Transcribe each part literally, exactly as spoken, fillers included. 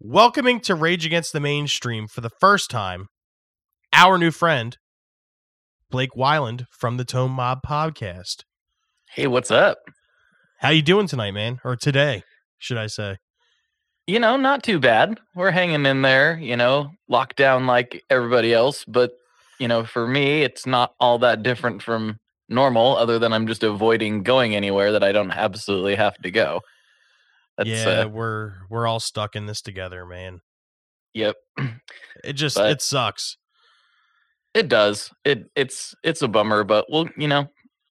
welcoming to Rage Against the Mainstream for the first time, our new friend, Blake Wyland from the Tone Mob podcast. Hey, what's up? How you doing tonight, man? Or today, should I say? You know, not too bad. We're hanging in there, you know, locked down like everybody else. But, you know, for me, it's not all that different from normal, other than I'm just avoiding going anywhere that I don't absolutely have to go. That's, yeah, uh, we're we're all stuck in this together, man. Yep. It just, but it sucks. It does. It it's it's a bummer, but we'll, you know,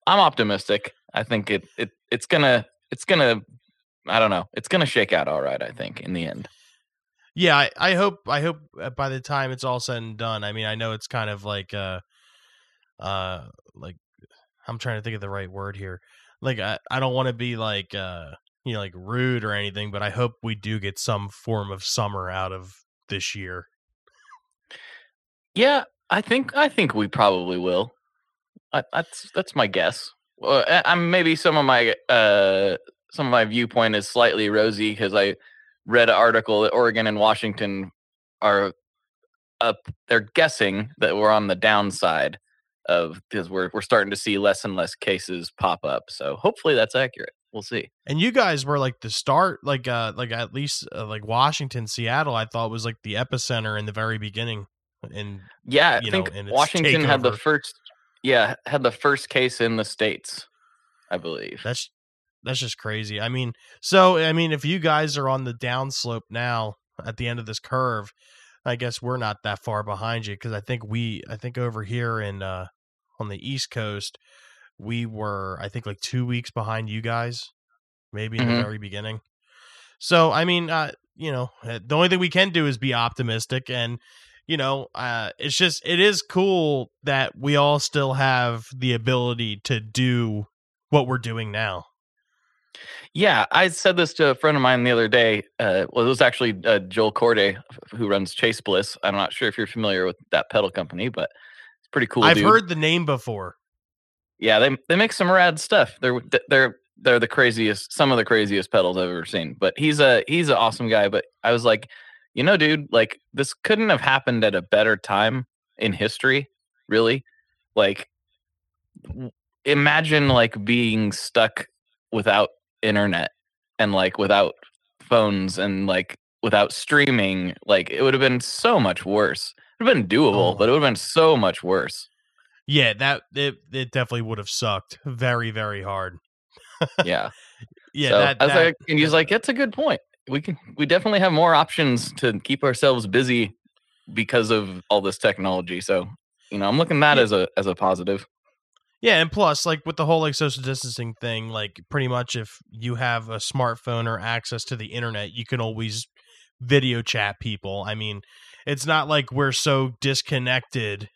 I'm optimistic. I think it it it's gonna it's gonna I don't know. It's going to shake out all right, I think, in the end. Yeah, I, I hope I hope by the time it's all said and done. I mean, I know it's kind of like, uh, uh, like I'm trying to think of the right word here. Like, I, I don't want to be like, uh, you know, like rude or anything, but I hope we do get some form of summer out of this year. Yeah, I think I think we probably will. I, that's that's my guess. Well, I, I'm maybe some of my uh. Some of my viewpoint is slightly rosy because I read an article that Oregon and Washington are up. They're guessing that we're on the downside of, because we're we're starting to see less and less cases pop up. So hopefully that's accurate. We'll see. And you guys were like the start, like uh, like at least uh, like Washington, Seattle. I thought was like the epicenter in the very beginning. And yeah, I you think know, and Washington takeover. had the first. Yeah, had the first case in the States, I believe. That's. That's just crazy. I mean, so, I mean, if you guys are on the downslope now at the end of this curve, I guess we're not that far behind you. Cause I think we, I think over here in, uh, on the East Coast, we were, I think like two weeks behind you guys, maybe mm-hmm. in the very beginning. So, I mean, uh, you know, the only thing we can do is be optimistic and, you know, uh, it's just, it is cool that we all still have the ability to do what we're doing now. Yeah, I said this to a friend of mine the other day. Uh, well, it was actually uh, Joel Corday, who runs Chase Bliss. I'm not sure if you're familiar with that pedal company, but it's pretty cool. I've dude. heard the name before. Yeah, they they make some rad stuff. They're they're they're the craziest, some of the craziest pedals I've ever seen. But he's a he's an awesome guy. But I was like, you know, dude, like this couldn't have happened at a better time in history, really. Like, imagine like being stuck without internet and like without phones and like without streaming. Like it would have been so much worse. It would have been doable, oh. but it would have been so much worse. Yeah, that it, it definitely would have sucked very, very hard. yeah. Yeah. So that, I was that, like, and he's like, that's a good point. We can we definitely have more options to keep ourselves busy because of all this technology. So, you know, I'm looking at that yeah. as a as a positive. Yeah, and plus, like, with the whole, like, social distancing thing, like, pretty much if you have a smartphone or access to the internet, you can always video chat people. I mean, it's not like we're so disconnected,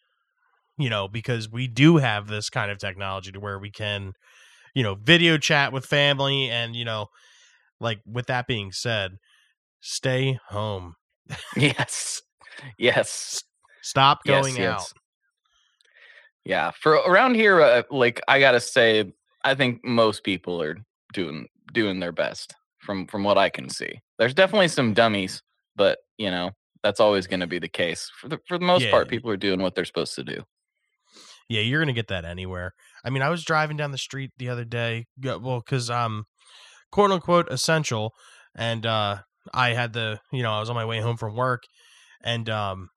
you know, because we do have this kind of technology to where we can, you know, video chat with family and, you know, like, with that being said, stay home. Yes. Yes. Stop going yes, yes. out. Yeah, for around here, uh, like I gotta say, I think most people are doing doing their best from from what I can see. There's definitely some dummies, but you know that's always going to be the case. For the for the most yeah, part, yeah. people are doing what they're supposed to do. Yeah, you're gonna get that anywhere. I mean, I was driving down the street the other day, well, because I'm quote unquote essential, and uh, I had the you know I was on my way home from work, and um.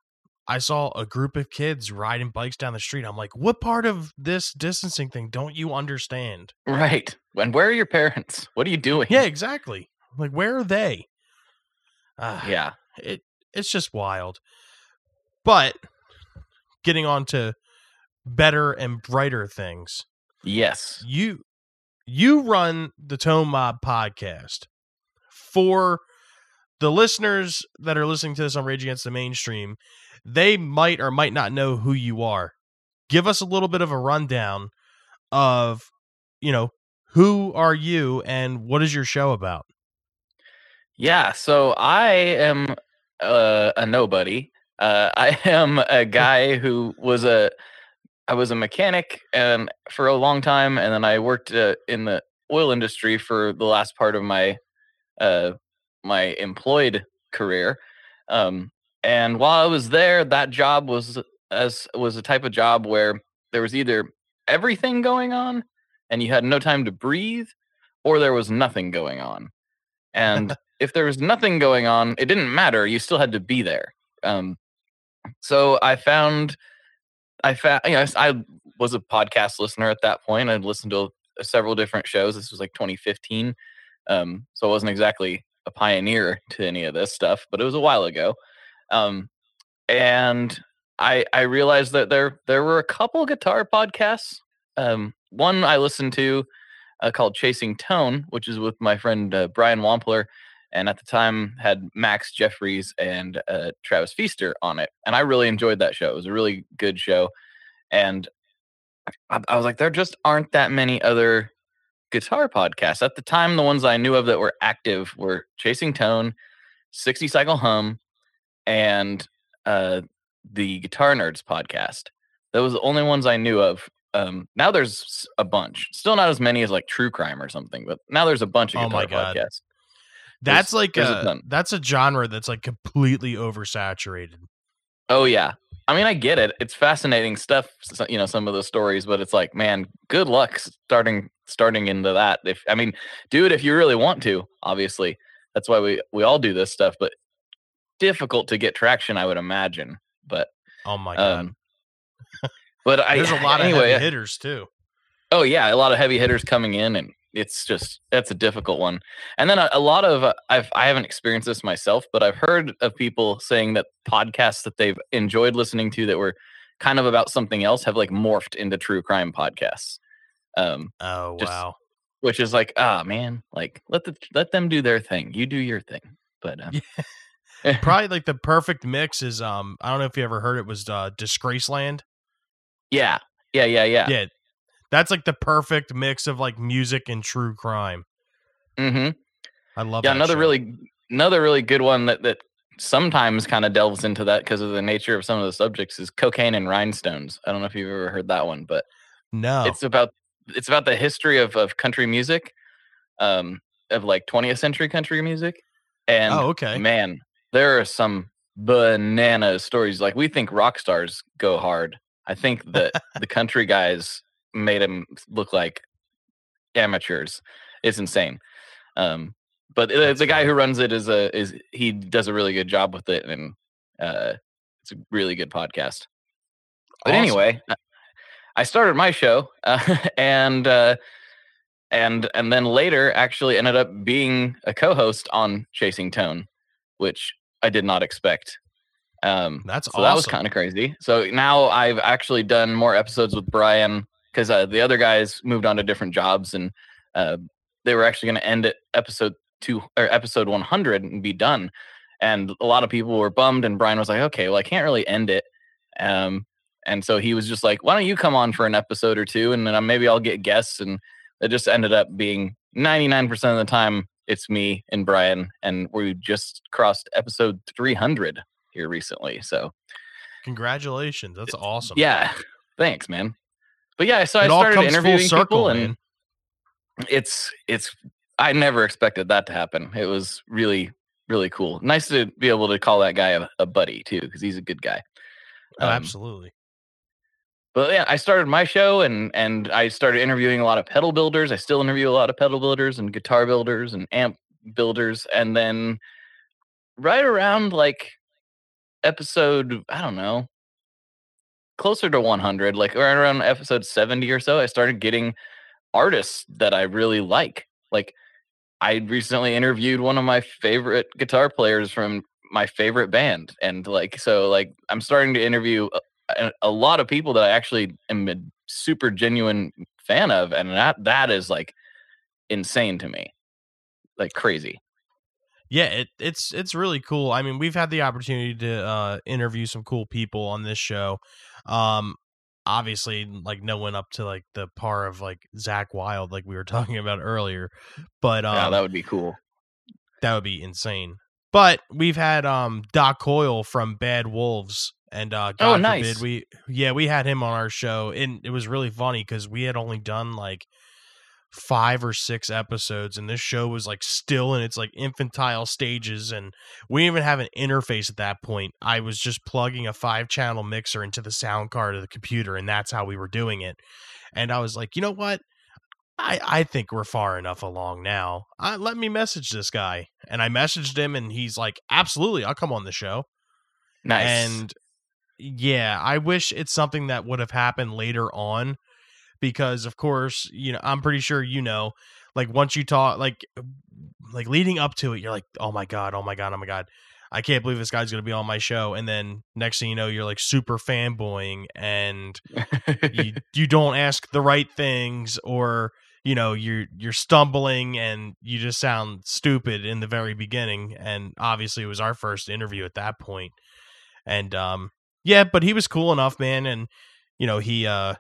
I saw a group of kids riding bikes down the street. I'm like, what part of this distancing thing don't you understand? Right. And where are your parents? What are you doing? Yeah, exactly. Like, where are they? Uh, yeah. It It's just wild. But getting on to better and brighter things. Yes. You, you run the Tone Mob podcast for the listeners that are listening to this on Rage Against the Mainstream. They might or might not know who you are. Give us a little bit of a rundown of, you know, who are you and what is your show about? Yeah, so I am uh, a nobody. Uh, I am a guy who was a, I was a mechanic and for a long time, and then I worked uh, in the oil industry for the last part of my, uh, my employed career. Um, and while I was there, that job was as was a type of job where there was either everything going on and you had no time to breathe, or there was nothing going on. And if there was nothing going on, it didn't matter. You still had to be there. Um, so I found, I found, you know, I was a podcast listener at that point. I'd listened to several different shows. This was like twenty fifteen. Um, so I wasn't exactly a pioneer to any of this stuff, but it was a while ago. Um, and I, I realized that there, there were a couple guitar podcasts. Um, one I listened to uh, called Chasing Tone, which is with my friend uh, Brian Wampler, and at the time had Max Jeffries and uh, Travis Feaster on it. And I really enjoyed that show. It was a really good show. And I, I was like, there just aren't that many other guitar podcasts. At the time, the ones I knew of that were active were Chasing Tone, sixty Cycle Hum, and uh, the Guitar Nerds podcast. Those were the only ones I knew of. Um, now there's a bunch. Still not as many as like True Crime or something, but now there's a bunch of guitar oh my God. podcasts. That's there's, like there's a, a that's a genre that's like completely oversaturated. Oh yeah, I mean I get it. It's fascinating stuff, you know, some of the stories, but it's like, man, good luck starting starting into that. If I mean, do it if you really want to. Obviously, that's why we we all do this stuff. But difficult to get traction, I would imagine. But oh my god, um, but I there's a lot anyway, of heavy hitters too. Oh yeah, a lot of heavy hitters coming in and. It's just, that's a difficult one. And then a, a lot of, uh, I've, I haven't experienced this myself, but I've heard of people saying that podcasts that they've enjoyed listening to that were kind of about something else have like morphed into true crime podcasts. Um, oh, just, wow. Which is like, ah, oh, man, like let the, let them do their thing. You do your thing. But um, yeah. Probably like the perfect mix is, um, I don't know if you ever heard it was uh, Disgraceland. Yeah. Yeah. Yeah. Yeah. Yeah. That's like the perfect mix of like music and true crime. Mm-hmm. I love yeah, that. Yeah, another show. really another really good one that, that sometimes kind of delves into that because of the nature of some of the subjects is Cocaine and Rhinestones. I don't know if you've ever heard that one, but no. It's about it's about the history of, of country music, um, of like twentieth century country music. And oh, okay. Man, there are some banana stories. Like we think rock stars go hard. I think that the country guys made him look like amateurs. It's insane. Um, but it, the guy who runs it is a is he does a really good job with it, and uh, it's a really good podcast. But awesome. Anyway, I started my show, uh, and uh, and and then later actually ended up being a co-host on Chasing Tone, which I did not expect. Um, That's so awesome. That was kind of crazy. So now I've actually done more episodes with Brian. Because uh, the other guys moved on to different jobs, and uh, they were actually going to end at episode two or episode one hundred and be done. And a lot of people were bummed, and Brian was like, "Okay, well, I can't really end it." Um, and so he was just like, "Why don't you come on for an episode or two, and then maybe I'll get guests." And it just ended up being ninety nine percent of the time it's me and Brian, and we just crossed episode three hundred here recently. So, congratulations! That's awesome. Yeah, thanks, man. But yeah, so I started interviewing people, and it's, it's, I never expected that to happen. It was really, really cool. Nice to be able to call that guy a, a buddy too, because he's a good guy. Um, oh, absolutely. But yeah, I started my show, and, and I started interviewing a lot of pedal builders. I still interview a lot of pedal builders and guitar builders and amp builders. And then right around like episode, I don't know, closer to one hundred, like right around episode seventy or so, I started getting artists that I really like. Like I recently interviewed one of my favorite guitar players from my favorite band. And like, so like I'm starting to interview a, a lot of people that I actually am a super genuine fan of. And that, that is like insane to me, like crazy. Yeah, it, it's, it's really cool. I mean, we've had the opportunity to uh, interview some cool people on this show. Um, obviously like no one up to like the par of like Zach Wilde, like we were talking about earlier, but, um, yeah, that would be cool. That would be insane. But we've had, um, Doc Coyle from Bad Wolves and, uh, God oh, nice. forbid, we, yeah, we had him on our show, and it was really funny because we had only done like five or six episodes, and this show was like still in its like infantile stages, and we didn't even have an interface at that point. I was just plugging a five channel mixer into the sound card of the computer, and that's how we were doing it. And I was like, you know what? I, I think we're far enough along now. Uh, let me message this guy. And I messaged him, and he's like, absolutely, I'll come on the show. Nice. And yeah, I wish it's something that would have happened later on, because of course, you know, I'm pretty sure, you know, like once you talk, like, like leading up to it, you're like, oh my God, oh my God, oh my God, I can't believe this guy's going to be on my show. And then next thing you know, you're like super fanboying, and you, you don't ask the right things, or, you know, you're, you're stumbling and you just sound stupid in the very beginning. And obviously it was our first interview at that point. And, um, yeah, but he was cool enough, man. And, you know, he, uh,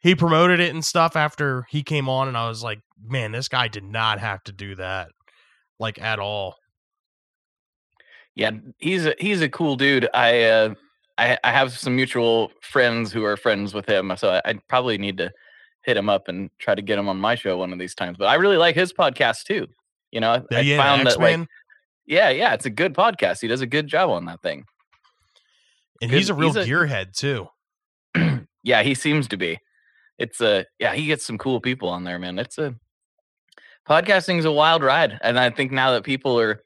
he promoted it and stuff after he came on, and I was like, man, this guy did not have to do that, like, at all. Yeah, he's a, he's a cool dude. I, uh, I I have some mutual friends who are friends with him, so I, I probably need to hit him up and try to get him on my show one of these times. But I really like his podcast too. You know, I, yeah, I found that, like, yeah, yeah, it's a good podcast. He does a good job on that thing, and good, he's a real he's a, gearhead too. Yeah, he seems to be. It's a yeah, he gets some cool people on there, man. It's a podcasting's a wild ride, and I think now that people are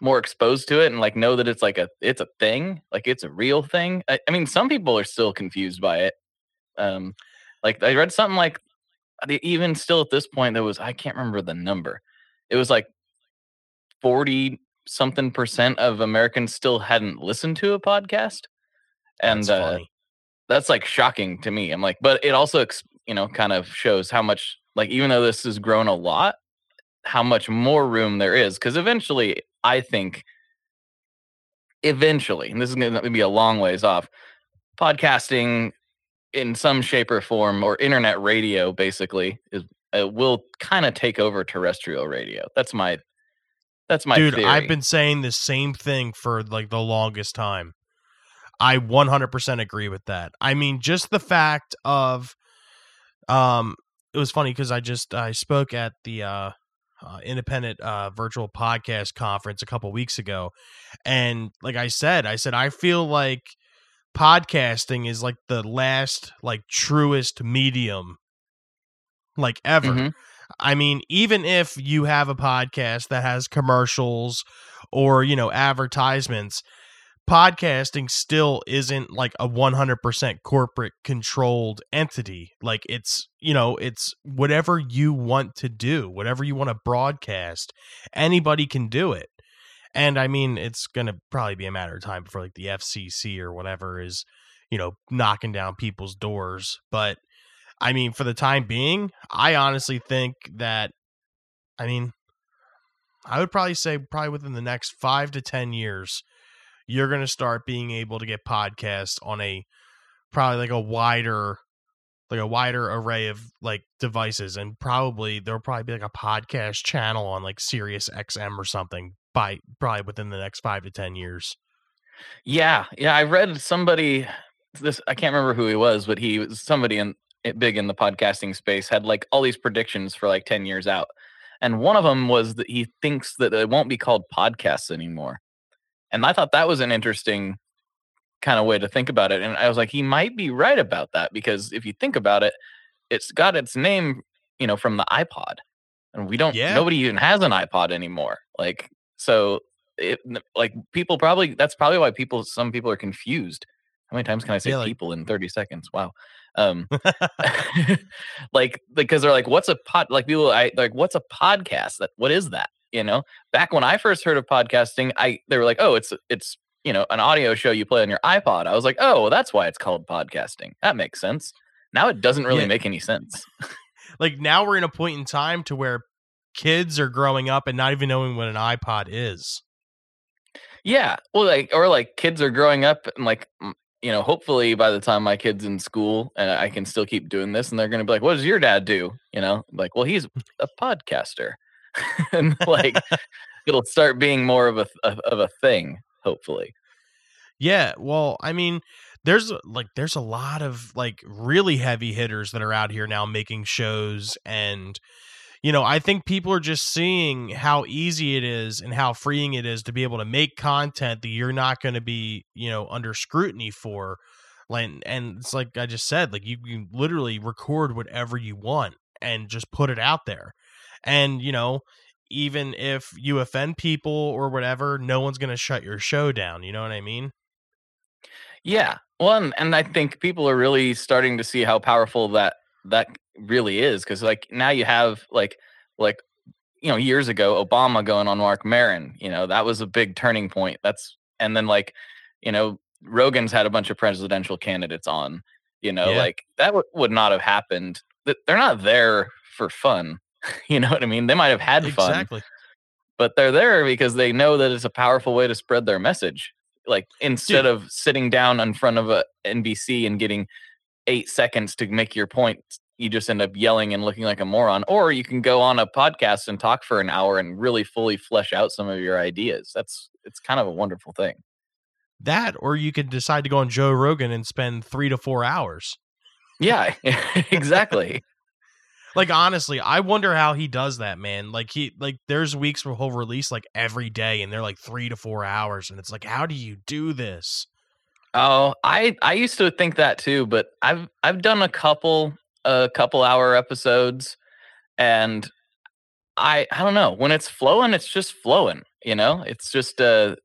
more exposed to it and like know that it's like a it's a thing, like it's a real thing. I, I mean, some people are still confused by it. Um, like I read something like even still at this point there was I can't remember the number. It was like forty something percent of Americans still hadn't listened to a podcast, and that's, uh, that's like shocking to me. I'm like, but it also you know kind of shows how much like even though this has grown a lot, how much more room there is, because eventually. I think eventually, and this is going to be a long ways off, podcasting in some shape or form, or internet radio basically, is it will kind of take over terrestrial radio. That's my that's my Dude, theory. I've been saying the same thing for like the longest time. I one hundred percent agree with that. I mean, just the fact of um it was funny because I just I spoke at the uh Uh, independent uh, virtual podcast conference a couple weeks ago, and like I said, I said I feel like podcasting is like the last, like truest medium, like ever. Mm-hmm. I mean, even if you have a podcast that has commercials or you know advertisements, podcasting still isn't like a one hundred percent corporate controlled entity. Like it's, you know, it's whatever you want to do, whatever you want to broadcast, anybody can do it. And I mean, it's going to probably be a matter of time before like the F C C or whatever is, you know, knocking down people's doors. But I mean, for the time being, I honestly think that, I mean, I would probably say probably within the next five to ten years, you're going to start being able to get podcasts on a probably like a wider, like a wider array of like devices. And probably there'll probably be like a podcast channel on like Sirius X M or something by probably within the next five to ten years. Yeah. Yeah. I read somebody this, I can't remember who he was, but he was somebody in big in the podcasting space had like all these predictions for like ten years out. And one of them was that he thinks that it won't be called podcasts anymore. And I thought that was an interesting kind of way to think about it. And I was like, he might be right about that, because if you think about it, it's got its name, you know, from the iPod, and we don't, yeah. nobody even has an iPod anymore. Like, so it, like people probably, that's probably why people, some people are confused. How many times can I say yeah, like, people in thirty seconds? Wow. Um, like, because they're like, what's a pod? Like people, I like, what's a podcast? That what is that? You know, back when I first heard of podcasting, I they were like, oh, it's, it's you know, an audio show you play on your iPod. I was like, oh, well, that's why it's called podcasting. That makes sense. Now it doesn't really yeah. make any sense. Like now we're in a point in time to where kids are growing up and not even knowing what an iPod is. Yeah. Well, like, or like kids are growing up and like, you know, hopefully by the time my kid's in school, uh, I can still keep doing this. And they're going to be like, what does your dad do? You know, like, well, he's a podcaster. And like it'll start being more of a of a thing, hopefully. Yeah, well, I mean, there's like there's a lot of like really heavy hitters that are out here now making shows, and you know, I think people are just seeing how easy it is and how freeing it is to be able to make content that you're not going to be, you know, under scrutiny for. Like, and it's like I just said, like you can literally record whatever you want and just put it out there. And, you know, even if you offend people or whatever, no one's going to shut your show down. You know what I mean? Yeah. Well, and, and I think people are really starting to see how powerful that that really is, because like now you have like like you know, years ago Obama going on Mark Maron, you know, that was a big turning point. That's and then like, you know, Rogan's had a bunch of presidential candidates on, you know, yeah. like that w- would not have happened. They're not there for fun. You know what I mean? They might have had fun, exactly, but they're there because they know that it's a powerful way to spread their message. Like instead Dude. of sitting down in front of a N B C and getting eight seconds to make your point, you just end up yelling and looking like a moron. Or you can go on a podcast and talk for an hour and really fully flesh out some of your ideas. That's, it's kind of a wonderful thing. That, or you could decide to go on Joe Rogan and spend three to four hours. Yeah, exactly. Like, honestly, I wonder how he does that, man. Like he, like there's weeks where he'll release like every day and they're like three to four hours. And it's like, how do you do this? Oh, I, I used to think that too, but I've, I've done a couple a couple hour episodes, and I I don't know, when it's flowing, it's just flowing, you know, it's just, uh,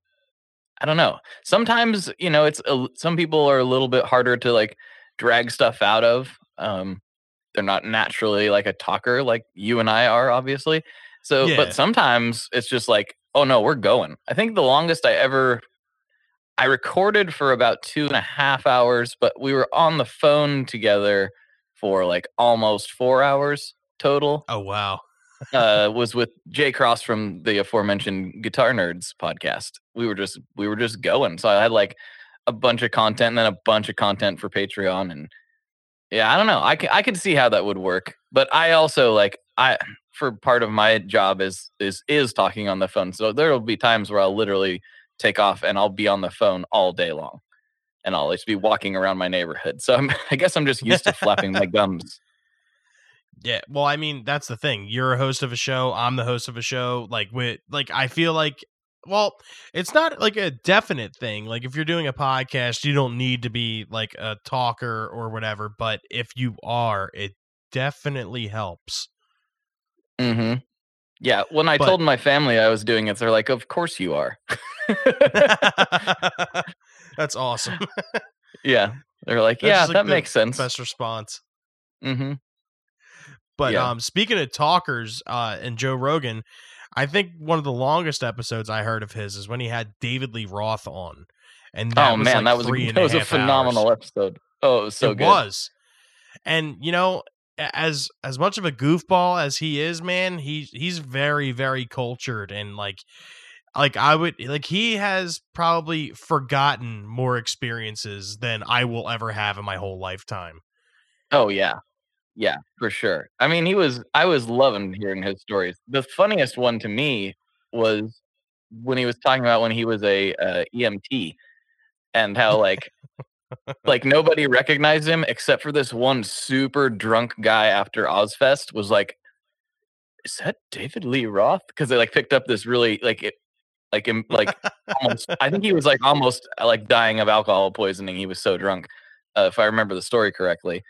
I don't know. Sometimes, you know, it's, uh, some people are a little bit harder to like drag stuff out of. Um, they're not naturally like a talker like you and I are, obviously. So, yeah. But sometimes it's just like, oh no, we're going. I think the longest I ever, I recorded for about two and a half hours, but we were on the phone together for like almost four hours total. Oh, wow. uh, was with Jay Cross from the aforementioned Guitar Nerds podcast. We were just, we were just going. So I had like a bunch of content and then a bunch of content for Patreon. And yeah, I don't know. I can, I could see how that would work, but I also like, I, for part of my job is, is, is talking on the phone. So there'll be times where I'll literally take off and I'll be on the phone all day long. And I'll just be walking around my neighborhood. So I'm, I guess I'm just used to flapping my gums. Yeah. Well, I mean, that's the thing. You're a host of a show. I'm the host of a show. Like, with, like, I feel like, well, it's not like a definite thing. Like, if you're doing a podcast, you don't need to be like a talker or whatever. But if you are, it definitely helps. Mm-hmm. Yeah. When I but, told my family I was doing it, they're like, of course you are. That's awesome. Yeah. They're like, yeah, just, like, that makes sense. Best response. Mm-hmm. But yeah. um, speaking of talkers uh, and Joe Rogan, I think one of the longest episodes I heard of his is when he had David Lee Roth on. And that oh, was man, like that was, three a, and that was a, a phenomenal hours. episode. Oh, it was so it good. It was. And, you know, as as much of a goofball as he is, man, he he's very, very cultured and like. Like I would like he has probably forgotten more experiences than I will ever have in my whole lifetime. Oh, yeah. Yeah, for sure. I mean, he was I was loving hearing his stories. The funniest one to me was when he was talking about when he was a uh, E M T and how like like nobody recognized him except for this one super drunk guy after Ozfest was like, is that David Lee Roth? Because they like picked up this really like it. Like, him, like almost, I think he was like almost like dying of alcohol poisoning. He was so drunk, uh, if I remember the story correctly.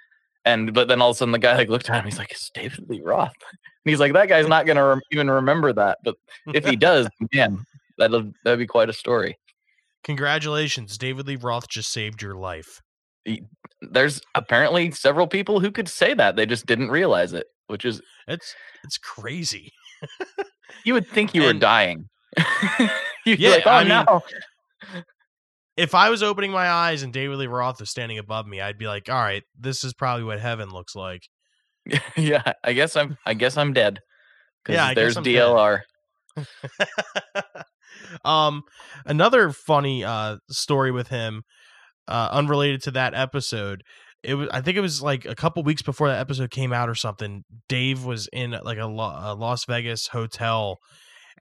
And but then all of a sudden the guy like looked at him. He's like, it's David Lee Roth. And he's like, that guy's not gonna rem- even remember that. But if he does, man, that'll that'd be quite a story. Congratulations, David Lee Roth just saved your life. He, there's apparently several people who could say that. They just didn't realize it, which is it's it's crazy. You would think you and, were dying. Yeah, like, oh, I mean, no. If I was opening my eyes and David Lee Roth was standing above me, I'd be like, all right, this is probably what heaven looks like. Yeah, I guess I'm I guess I'm dead. Yeah, I there's guess I'm D L R. um another funny uh story with him, uh, unrelated to that episode. It was I think it was like a couple weeks before that episode came out or something. Dave was in like a, Lo- a Las Vegas hotel.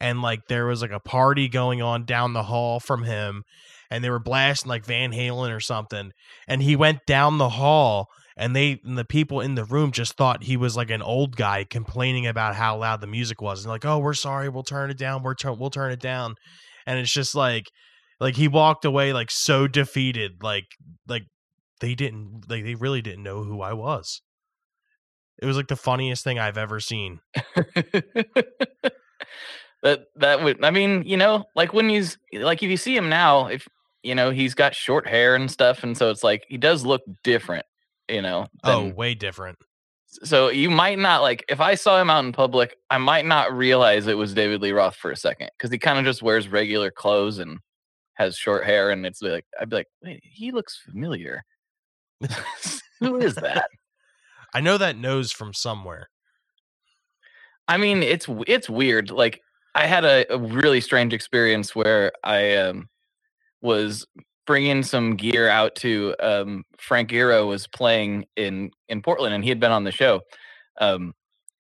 and like there was like a party going on down the hall from him, and they were blasting like Van Halen or something, and he went down the hall, and they and the people in the room just thought he was like an old guy complaining about how loud the music was, and like, oh, we're sorry, we'll turn it down, we're tu- we'll turn it down, and it's just like, like he walked away like so defeated, like like they didn't like they really didn't know who I was. It was like the funniest thing I've ever seen. that that would I mean, you know, like when he's like if you see him now, if you know, he's got short hair and stuff, and so it's like he does look different, you know. Than, oh, way different. So you might not like if I saw him out in public, I might not realize it was David Lee Roth for a second, because he kind of just wears regular clothes and has short hair, and it's like I'd be like, wait, he looks familiar. Who is that? I know that nose from somewhere. I mean, it's it's weird. Like I had a, a really strange experience where I um, was bringing some gear out to um, Frank Gero was playing in, in Portland, and he had been on the show. Um,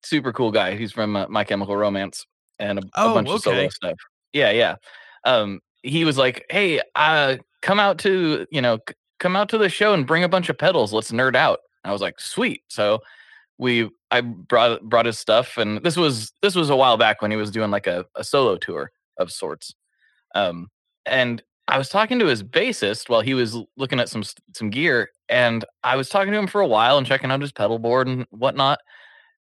super cool guy. He's from uh, My Chemical Romance and a, oh, a bunch okay. of solo stuff. Yeah, yeah. Um, he was like, "Hey, uh, come out to you know, c- come out to the show and bring a bunch of pedals. Let's nerd out." I was like, sweet. So we, I brought brought his stuff, and this was this was a while back when he was doing like a, a solo tour of sorts. Um, and I was talking to his bassist while he was looking at some some gear, and I was talking to him for a while and checking out his pedal board and whatnot.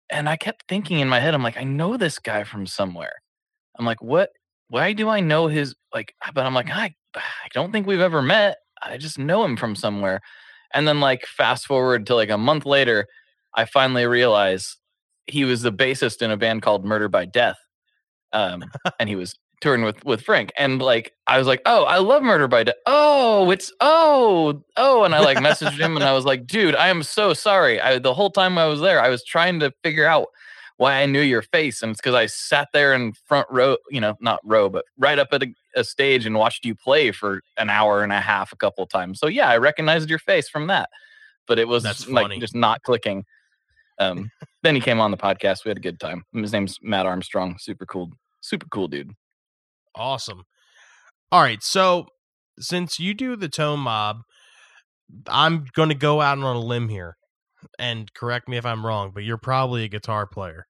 And I kept thinking in my head, I'm like, I know this guy from somewhere. I'm like, what? Why do I know his like? But I'm like, I I don't think we've ever met. I just know him from somewhere. And then, like, fast forward to, like, a month later, I finally realized he was the bassist in a band called Murder by Death. Um, and he was touring with, with Frank. And, like, I was like, oh, I love Murder by Death. Oh, it's, oh, oh. And I, like, messaged him, and I was like, dude, I am so sorry. I, the whole time I was there, I was trying to figure out why I knew your face. And it's because I sat there in front row, you know, not row, but right up at a a stage and watched you play for an hour and a half a couple of times. So yeah, I recognized your face from that, but it was That's like funny. Just not clicking. Um, then he came on the podcast. We had a good time. His name's Matt Armstrong. Super cool, super cool dude. Awesome. All right. So since you do the Tone Mob, I'm going to go out on a limb here and correct me if I'm wrong, but you're probably a guitar player.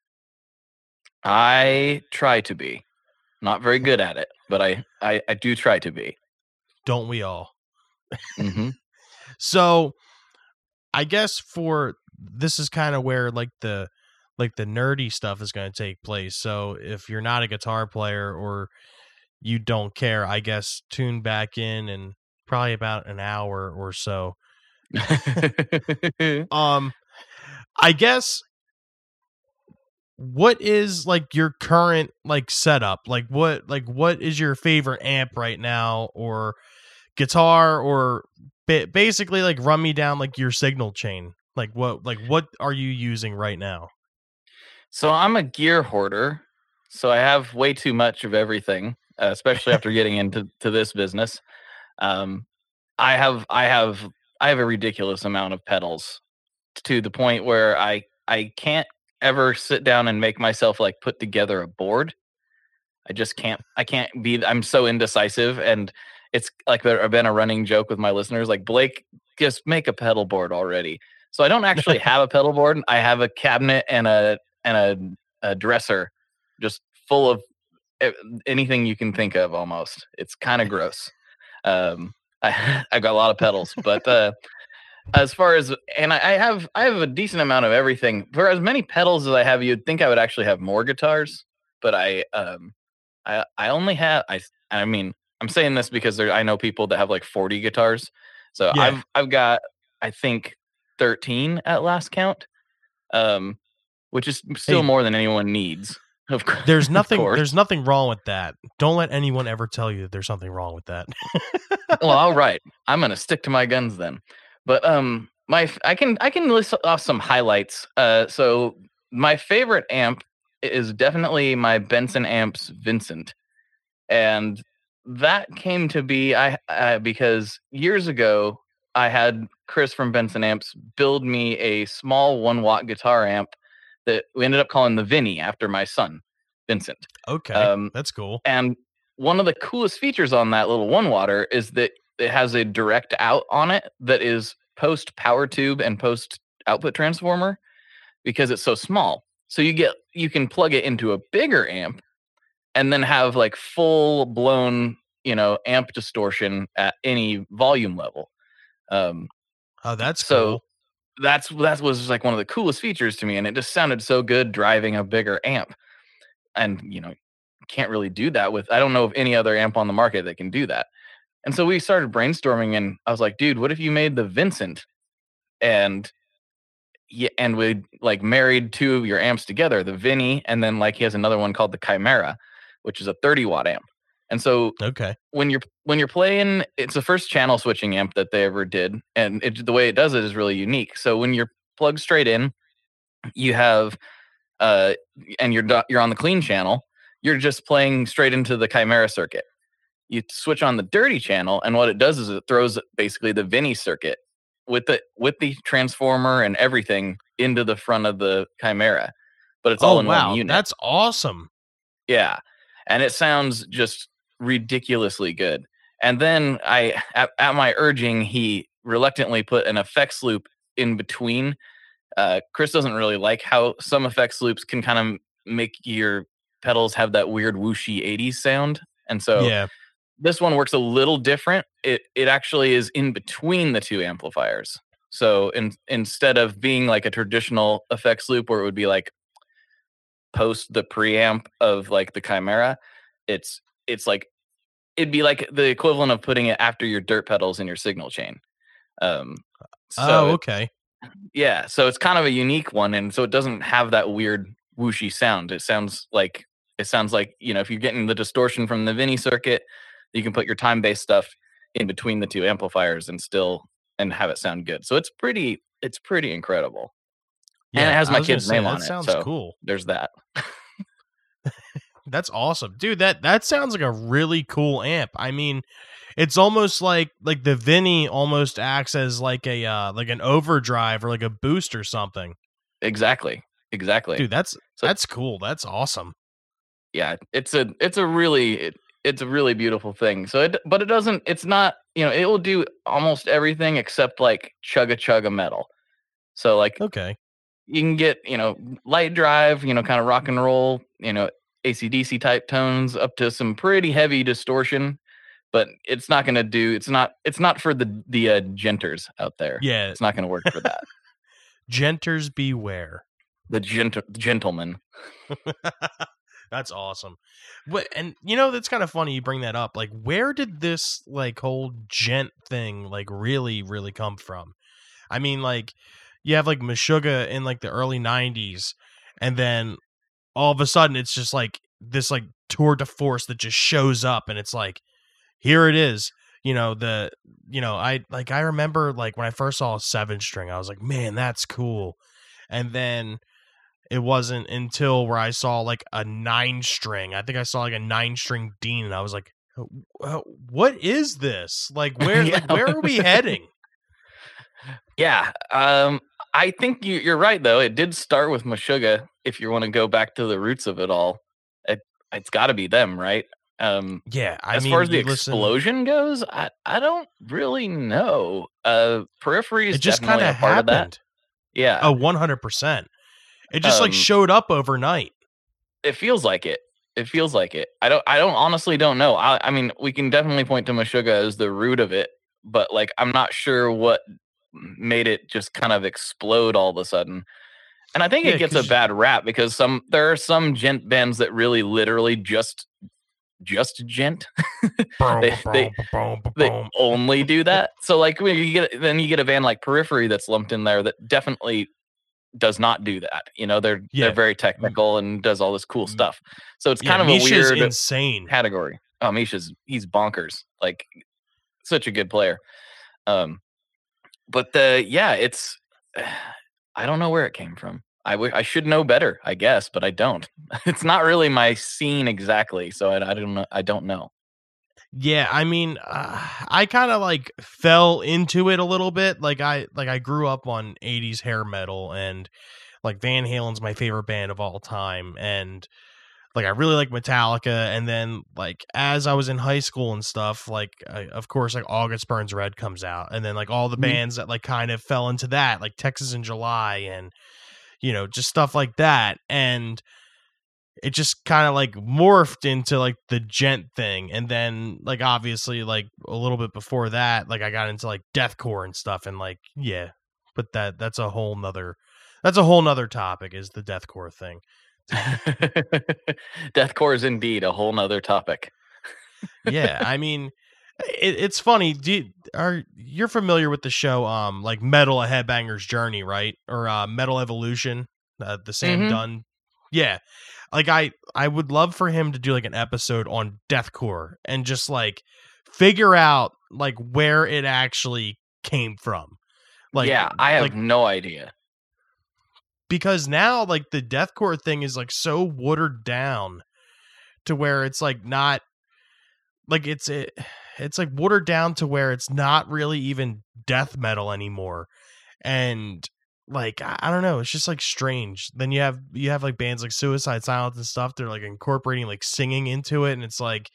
I try to be. Not very good at it, but I, I, I do try to be. Don't we all? Mm-hmm. So I guess for this is kind of where like the like the nerdy stuff is going to take place. So if you're not a guitar player or you don't care, I guess tune back in and probably about an hour or so. um, I guess. What is like your current like setup? Like what like what is your favorite amp right now, or guitar, or ba- basically like run me down like your signal chain. Like what like what are you using right now? So I'm a gear hoarder, so I have way too much of everything, uh, especially after getting into to this business. Um, I have I have I have a ridiculous amount of pedals to the point where I I can't ever sit down and make myself like put together a board. I just can't, I can't be, I'm so indecisive. And it's like, I've been a running joke with my listeners, like, Blake, just make a pedal board already. So I don't actually have a pedal board. I have a cabinet and a, and a, a dresser just full of anything you can think of almost. It's kind of gross. Um, I, I've got a lot of pedals, but, uh, As far as and I, I have I have a decent amount of everything. For as many pedals as I have, you'd think I would actually have more guitars, but I um I I only have I I mean I'm saying this because there, I know people that have like forty guitars, so yeah. I've I've got I think thirteen at last count, um, which is still hey, more than anyone needs. Of course, there's nothing course. there's nothing wrong with that. Don't let anyone ever tell you that there's something wrong with that. Well, all right, I'm gonna stick to my guns then. But um, my I can I can list off some highlights. Uh, so my favorite amp is definitely my Benson Amps Vincent, and that came to be I, I because years ago I had Chris from Benson Amps build me a small one watt guitar amp that we ended up calling the Vinny after my son, Vincent. Okay, um, that's cool. And one of the coolest features on that little one water is that it has a direct out on it that is post power tube and post output transformer because it's so small. So you get you can plug it into a bigger amp and then have like full blown, you know, amp distortion at any volume level. Um, oh, that's so cool. That's that was like one of the coolest features to me, and it just sounded so good driving a bigger amp. And you know, can't really do that with, I don't know of any other amp on the market that can do that. And so we started brainstorming, and I was like, dude, what if you made the Vincent and yeah, and we like married two of your amps together, the Vinny, and then like he has another one called the Chimera, which is a thirty watt amp. And so okay, when you're when you're playing, it's the first channel switching amp that they ever did, and it, the way it does it is really unique. So when you're plugged straight in, you have uh, and you're you're on the clean channel, you're just playing straight into the Chimera circuit. You switch on the dirty channel, and what it does is it throws basically the Vinny circuit with the with the transformer and everything into the front of the Chimera. But it's oh, all in wow. one unit. That's awesome. Yeah, and it sounds just ridiculously good. And then I, at, at my urging, he reluctantly put an effects loop in between. Uh, Chris doesn't really like how some effects loops can kind of make your pedals have that weird whooshy eighties sound, and so yeah. This one works a little different. It it actually is in between the two amplifiers. So in, instead of being like a traditional effects loop where it would be like post the preamp of like the Chimera, it's it's like it'd be like the equivalent of putting it after your dirt pedals in your signal chain. Um, so oh, okay. It, yeah, so it's kind of a unique one, and so it doesn't have that weird whooshy sound. It sounds like it sounds like you know if you're getting the distortion from the Vinny circuit, you can put your time-based stuff in between the two amplifiers and still and have it sound good. So it's pretty it's pretty incredible. Yeah, and it has my kid's name on it. That sounds cool. There's that. That's awesome. Dude, that that sounds like a really cool amp. I mean, it's almost like like the Vinny almost acts as like a uh, like an overdrive or like a boost or something. Exactly. Exactly. Dude, that's so, that's cool. That's awesome. Yeah, it's a it's a really it, It's a really beautiful thing. So it, but it doesn't, it's not, you know, it will do almost everything except like chugga chugga metal. So like, okay, you can get, you know, light drive, you know, kind of rock and roll, you know, A C D C type tones up to some pretty heavy distortion, but it's not going to do, it's not, it's not for the, the uh, genters out there. Yeah. It's not going to work for that. Genters beware. The gent- gentleman. That's awesome. But, and you know, that's kind of funny you bring that up. Like, where did this like whole gent thing like really, really come from? I mean, like you have like Meshuggah in like the early nineties, and then all of a sudden it's just like this like tour de force that just shows up, and it's like, here it is. You know, the you know, I like I remember like when I first saw a seven string, I was like, man, that's cool. And then it wasn't until where I saw like a nine string. I think I saw like a nine string Dean, and I was like, "What is this? Like, where, yeah. like, where are we heading?" Yeah, um, I think you, you're right though. It did start with Meshuggah. If you want to go back to the roots of it all, it, it's got to be them, right? Um, yeah. I as mean, far as the explosion listen, goes, I, I don't really know. Uh, Periphery is just kind of part of that. Yeah. Oh, one hundred percent. It just um, like showed up overnight. It feels like it. It feels like it. I don't. I don't. Honestly, don't know. I, I mean, we can definitely point to Meshuggah as the root of it, but like, I'm not sure what made it just kind of explode all of a sudden. And I think yeah, it gets a bad rap because some there are some gent bands that really, literally just, just gent. they, they, they only do that. So like, when you get then you get a band like Periphery that's lumped in there that definitely does not do that. You know, they're yeah. they're very technical and does all this cool stuff. So it's yeah, kind of Misha's a weird insane category. Oh, Misha's he's bonkers. Like such a good player. Um but the yeah, it's I don't know where it came from. I w- I should know better, I guess, but I don't. It's not really my scene exactly, so I, I don't know I don't know. Yeah, I mean, uh, I kind of like fell into it a little bit. Like I like I grew up on eighties hair metal, and like Van Halen's my favorite band of all time. And like I really like Metallica, and then like as I was in high school and stuff, like I, of course like August Burns Red comes out, and then like all the mm-hmm. bands that like kind of fell into that, like Texas in July, and you know, just stuff like that, and it just kind of like morphed into like the gent thing, and then like obviously like a little bit before that, like I got into like deathcore and stuff, and like yeah, but that that's a whole nother that's a whole nother topic is the deathcore thing. Deathcore is indeed a whole nother topic. Yeah, I mean, it, it's funny. Do you, are you're familiar with the show, um, like Metal: A Headbanger's Journey, right? Or uh, Metal Evolution, uh, the Sam mm-hmm. Dunn. Yeah, like I, I would love for him to do like an episode on deathcore and just like figure out like where it actually came from. Like, yeah, I have like, no idea. Because now, like, the deathcore thing is, like, so watered down to where it's, like, not, like, it's, it, it's like, watered down to where it's not really even death metal anymore. And, like, I, I don't know, it's just, like, strange. Then you have, you have, like, bands like Suicide Silence and stuff, they're, like, incorporating, like, singing into it, and it's, like,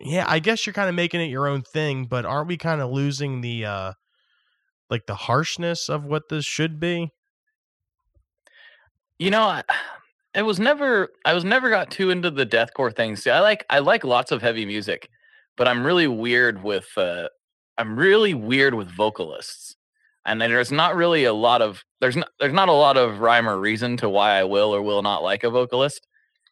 yeah, I guess you're kind of making it your own thing, but aren't we kind of losing the, uh, like, the harshness of what this should be? You know, I, it was never, I was never got too into the deathcore thing. See, I like, I like lots of heavy music, but I'm really weird with, uh, I'm really weird with vocalists, and there's not really a lot of, there's not, there's not a lot of rhyme or reason to why I will or will not like a vocalist,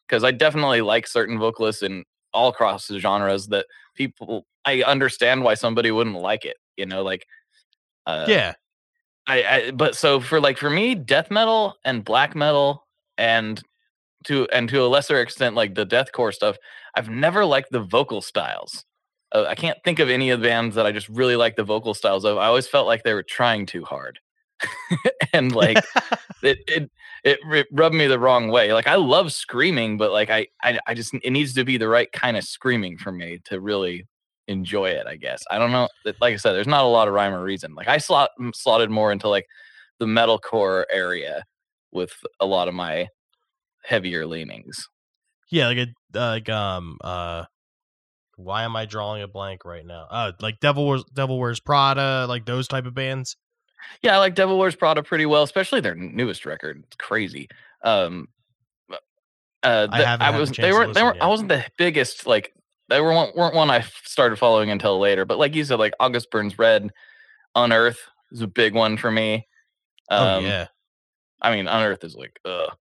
because I definitely like certain vocalists in all across the genres that people, I understand why somebody wouldn't like it, you know, like, uh, yeah. I, I but so for like for me, death metal and black metal and to and to a lesser extent like the deathcore stuff, I've never liked the vocal styles. Uh, I can't think of any of the bands that I just really like the vocal styles of. I always felt like they were trying too hard, and like it, it it it rubbed me the wrong way. Like I love screaming, but like I, I I just it needs to be the right kind of screaming for me to really enjoy it, I guess. I don't know. Like I said, there's not a lot of rhyme or reason. Like I slot slotted more into like the metalcore area with a lot of my heavier leanings. Yeah, like a, like um uh, why am I drawing a blank right now? Uh, like Devil Wears, Devil Wears Prada, like those type of bands. Yeah, I like Devil Wears Prada pretty well, especially their newest record. It's crazy. Um, uh, the, I, I was they weren't they weren't yet. I wasn't the biggest like. They weren't, weren't one I started following until later. But like you said, like August Burns Red, Unearth is a big one for me. Um, oh, yeah. I mean, Unearth is like, ugh,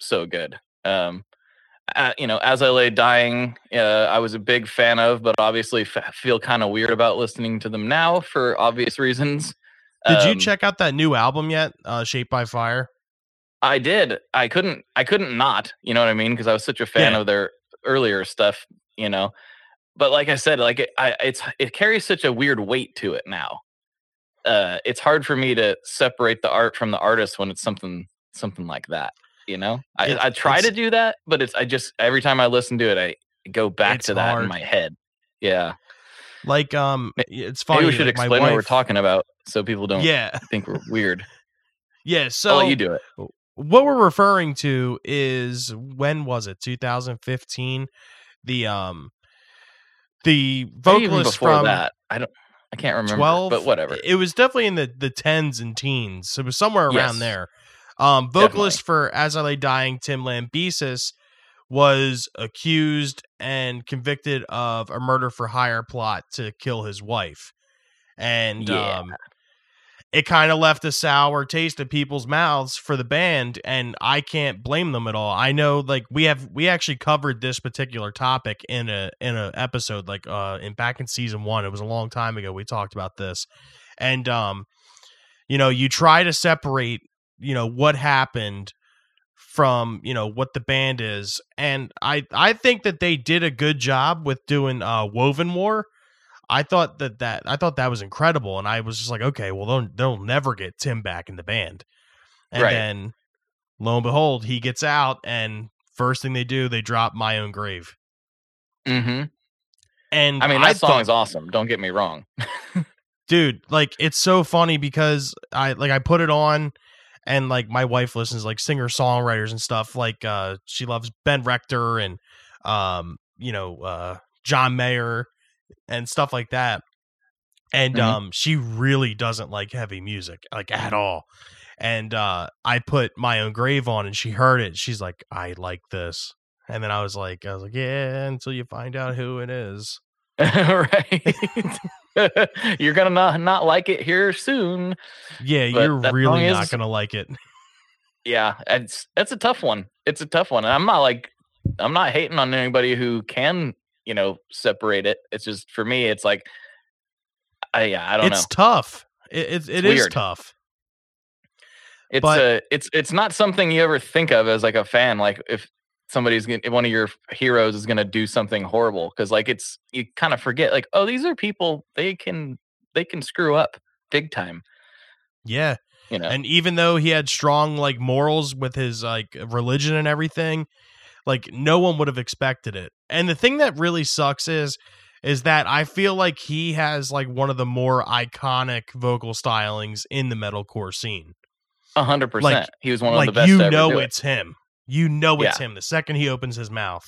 so good. Um, uh, you know, As I Lay Dying, uh, I was a big fan of, but obviously f- feel kind of weird about listening to them now for obvious reasons. Did um, you check out that new album yet, uh, Shaped by Fire? I did. I couldn't, I couldn't not, you know what I mean? Because I was such a fan yeah. of their earlier stuff. You know, but like I said, like it, I, it's it carries such a weird weight to it now. Uh, it's hard for me to separate the art from the artist when it's something something like that. You know, I, it, I try to do that, but it's I just every time I listen to it, I go back to that hard. In my head. Yeah, like um, it's funny. Maybe we should like explain wife, what we're talking about so people don't yeah. think we're weird. Yeah, so I'll let you do it. What we're referring to is when was it? two thousand fifteen. The um the vocalist from that I don't I can't remember twelve, but whatever, it was definitely in the the tens and teens, it was somewhere around yes, there. Um vocalist definitely. For As I Lay Dying, Tim Lambesis, was accused and convicted of a murder for hire plot to kill his wife, and yeah. um it kind of left a sour taste in people's mouths for the band, and I can't blame them at all. I know, like we have, we actually covered this particular topic in a in a episode, like uh, in back in season one. It was a long time ago. We talked about this, and um, you know, you try to separate, you know, what happened from you know what the band is, and I I think that they did a good job with doing uh, Woven War. I thought that, that I thought that was incredible, and I was just like, okay, well, they'll, they'll never get Tim back in the band. And right. then, lo and behold, he gets out, and first thing they do, they drop My Own Grave. Mm-hmm. And I mean, that I song thought, is awesome. Don't get me wrong, dude. Like, it's so funny because I like I put it on, And like my wife listens to like singer songwriters and stuff, like uh, she loves Ben Rector and um, you know uh, John Mayer and stuff like that. And mm-hmm. um, she really doesn't like heavy music, like at all. And uh, I put My Own Grave on, and she heard it. She's like, "I like this." And then I was like, "I was like, yeah." Until you find out who it is, right? You're gonna not, not like it here soon. Yeah, but you're really not is, gonna like it. Yeah, it's that's a tough one. It's a tough one, and I'm not like I'm not hating on anybody who can, you know, separate it. It's just for me, it's like. I, yeah, I don't it's know. It's tough. It it, it is tough. It's but, a it's it's not something you ever think of as like a fan. Like if somebody's gonna, one of your heroes is gonna do something horrible, because like it's you kind of forget like, oh, these are people, they can they can screw up big time. Yeah, you know. And even though he had strong like morals with his like religion and everything, like no one would have expected it. And the thing that really sucks is. Is that I feel like he has like one of the more iconic vocal stylings in the metalcore scene. A hundred percent. He was one of like the best. You to know ever do it's it. him. You know it's yeah. him the second he opens his mouth.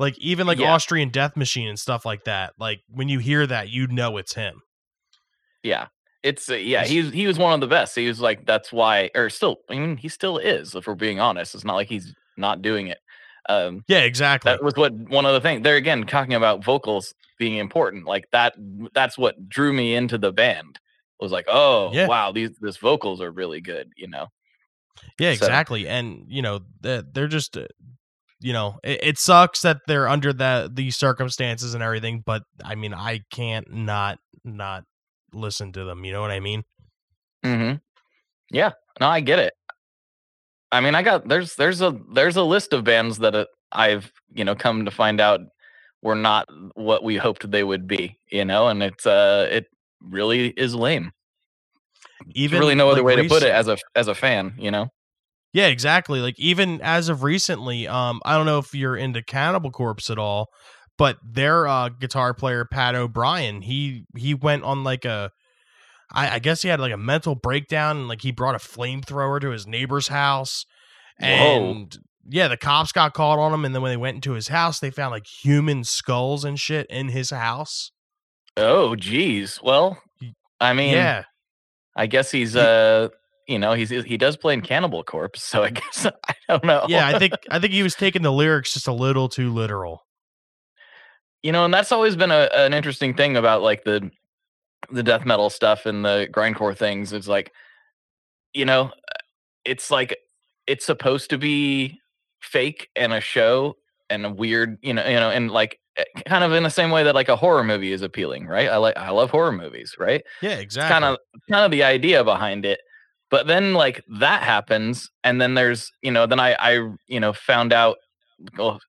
Like even like yeah. Austrian Death Machine and stuff like that. Like when you hear that, you know it's him. Yeah, it's uh, yeah. He he was one of the best. He was like that's why, or still, I mean, he still is. If we're being honest, it's not like he's not doing it. Um, yeah, exactly. That was what one other thing there again, talking about vocals being important like that. That's what drew me into the band. I was like, oh, yeah. wow, these this vocals are really good, you know? Yeah, exactly. So, and, you know, they're just, you know, it, it sucks that they're under the, the circumstances and everything. But I mean, I can't not not listen to them. You know what I mean? Mm-hmm. Yeah, no, I get it. I mean, I got there's there's a there's a list of bands that uh, I've, you know, come to find out were not what we hoped they would be, you know, and it's uh it really is lame. Even There's really no like other way recent- to put it as a as a fan, you know. Yeah, exactly. Like even as of recently, um, I don't know if you're into Cannibal Corpse at all, but their uh, guitar player Pat O'Brien, he he went on like a. I guess he had like a mental breakdown and like he brought a flamethrower to his neighbor's house and Whoa. yeah, the cops got called on him. And then when they went into his house, they found like human skulls and shit in his house. Oh, geez. Well, I mean, yeah. I guess he's, uh, you know, he's, he does play in Cannibal Corpse. So I guess I don't know. Yeah. I think, I think he was taking the lyrics just a little too literal, you know, and that's always been a, an interesting thing about like the, the death metal stuff and the grindcore things. It's like, you know, it's like it's supposed to be fake and a show and a weird, you know, you know, and like kind of in the same way that like a horror movie is appealing, right? I like I love horror movies, right? Yeah, exactly. Kind of kind of the idea behind it. But then like that happens, and then there's, you know, then I I you know found out, well,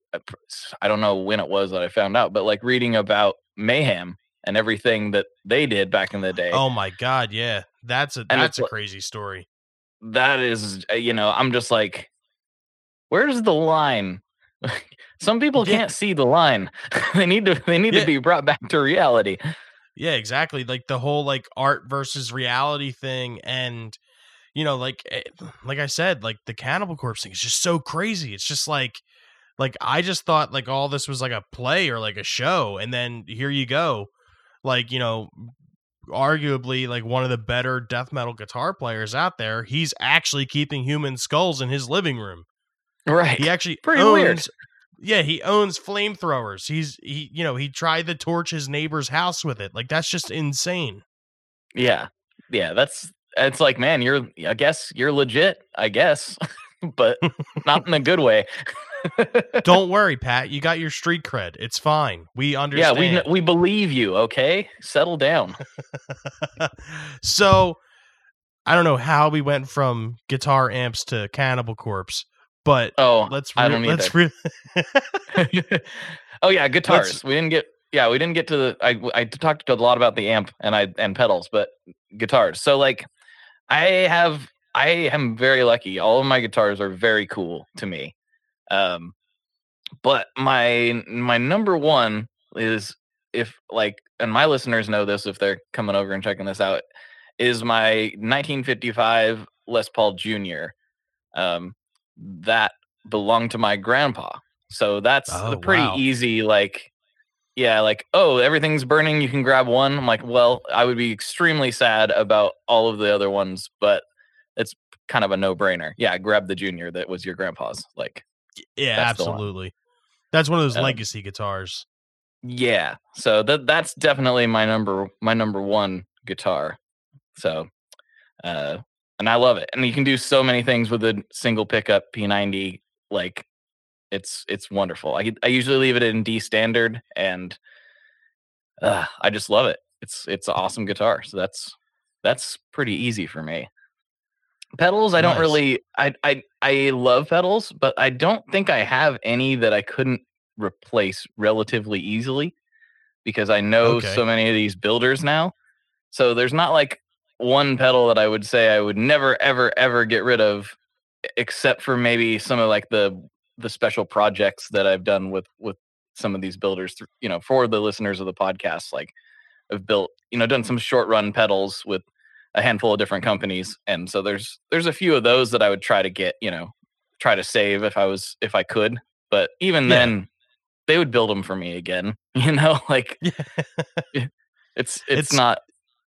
I don't know when it was that I found out, but like reading about Mayhem and everything that they did back in the day. Oh my God, yeah. That's a and that's a crazy story. That is, you know, I'm just like, where's the line? Some people yeah. can't see the line. They need to they need yeah. to be brought back to reality. Yeah, exactly. Like the whole like art versus reality thing, and you know, like like I said, like the Cannibal Corpse thing is just so crazy. It's just like like I just thought like all this was like a play or like a show, and then here you go. Like, you know, arguably like one of the better death metal guitar players out there. He's actually keeping human skulls in his living room. Right. He actually pretty owns, weird. Yeah, he owns flamethrowers. He's he you know, he tried to torch his neighbor's house with it. Like that's just insane. Yeah. Yeah, that's it's like, man, you're I guess you're legit, I guess, but not in a good way. Don't worry, Pat. You got your street cred. It's fine. We understand. Yeah, we we believe you, okay? Settle down. So, I don't know how we went from Guitar Amps to Cannibal Corpse, but oh, let's re- I don't let's re- Oh yeah, guitars. Let's... We didn't get Yeah, we didn't get to the I I talked a lot about the amp and I and pedals, but guitars. So like I have I am very lucky. All of my guitars are very cool to me. Um, but my, my number one is if like, and my listeners know this, if they're coming over and checking this out, is my nineteen fifty-five Les Paul Junior Um, that belonged to my grandpa. So that's oh, a pretty wow. easy, like, yeah, like, oh, everything's burning. You can grab one. I'm like, well, I would be extremely sad about all of the other ones, but it's kind of a no-brainer. Yeah, grab the Junior that was your grandpa's. Like, yeah, that's absolutely. That's one of those um, legacy guitars. Yeah, so that that's definitely my number my number one guitar. So, uh, and I love it. And you can do so many things with a single pickup P ninety. Like, it's it's wonderful. I I usually leave it in D standard, and uh, I just love it. It's it's an awesome guitar. So that's that's pretty easy for me. Pedals, I don't nice. really. I I I love pedals, but I don't think I have any that I couldn't replace relatively easily, because I know okay. so many of these builders now. So there's not like one pedal that I would say I would never, ever, ever get rid of, except for maybe some of like the the special projects that I've done with with some of these builders. Th- you know, for the listeners of the podcast, like I've built, you know, done some short run pedals with a handful of different companies, and so there's there's a few of those that I would try to get, you know, try to save if I was if I could. But even yeah. then, they would build them for me again. You know, like yeah. it's, it's it's not.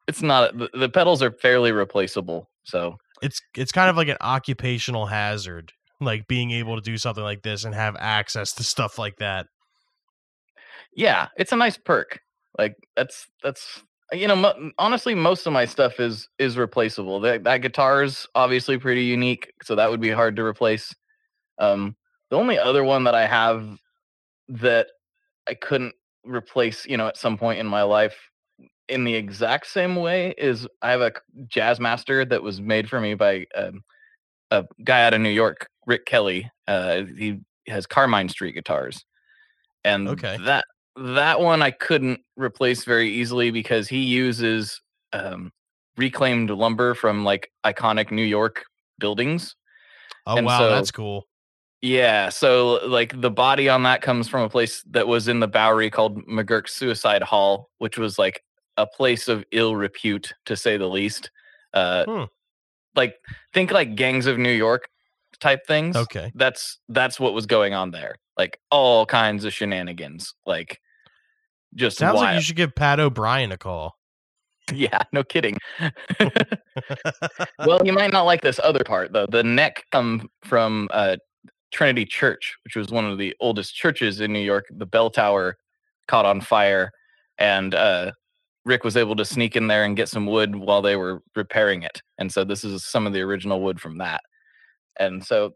It's not, the, the pedals are fairly replaceable. So it's, it's kind of like an occupational hazard, like being able to do something like this and have access to stuff like that. Yeah. It's a nice perk. Like that's, that's, you know, mo- honestly, most of my stuff is, is replaceable. That, that guitar's obviously pretty unique, so that would be hard to replace. Um, the only other one that I have that I couldn't replace, you know, at some point in my life, in the exact same way, is I have a Jazzmaster that was made for me by um, a guy out of New York, Rick Kelly. Uh, he has Carmine Street guitars. And okay. that that one I couldn't replace very easily, because he uses um, reclaimed lumber from like iconic New York buildings. Oh, and wow, so, that's cool. Yeah, so like the body on that comes from a place that was in the Bowery called McGurk's Suicide Hall, which was like a place of ill repute, to say the least. Uh, hmm. Like, think like Gangs of New York type things. Okay, that's that's what was going on there. Like all kinds of shenanigans. Like, just sounds wild. Like you should give Pat O'Brien a call. Yeah, no kidding. Well, you might not like this other part though. The neck come from uh, Trinity Church, which was one of the oldest churches in New York. The bell tower caught on fire, and uh, Rick was able to sneak in there and get some wood while they were repairing it. And so this is some of the original wood from that. And so,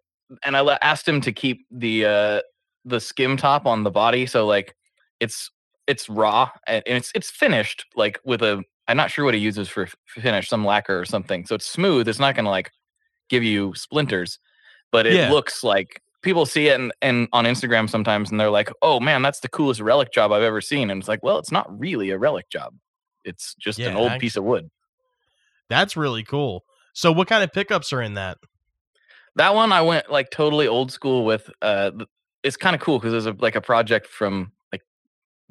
and I asked him to keep the, uh, the skim top on the body. So like it's, it's raw and it's, it's finished like with a, I'm not sure what he uses for finish, some lacquer or something. So it's smooth. It's not going to like give you splinters, but it yeah. looks like, people see it and, and on Instagram sometimes, and they're like, oh man, that's the coolest relic job I've ever seen. And it's like, well, it's not really a relic job. It's just yeah, an old actually, piece of wood. That's really cool. So what kind of pickups are in that? That one I went like totally old school with. Uh, it's kind of cool because there's a, like a project from like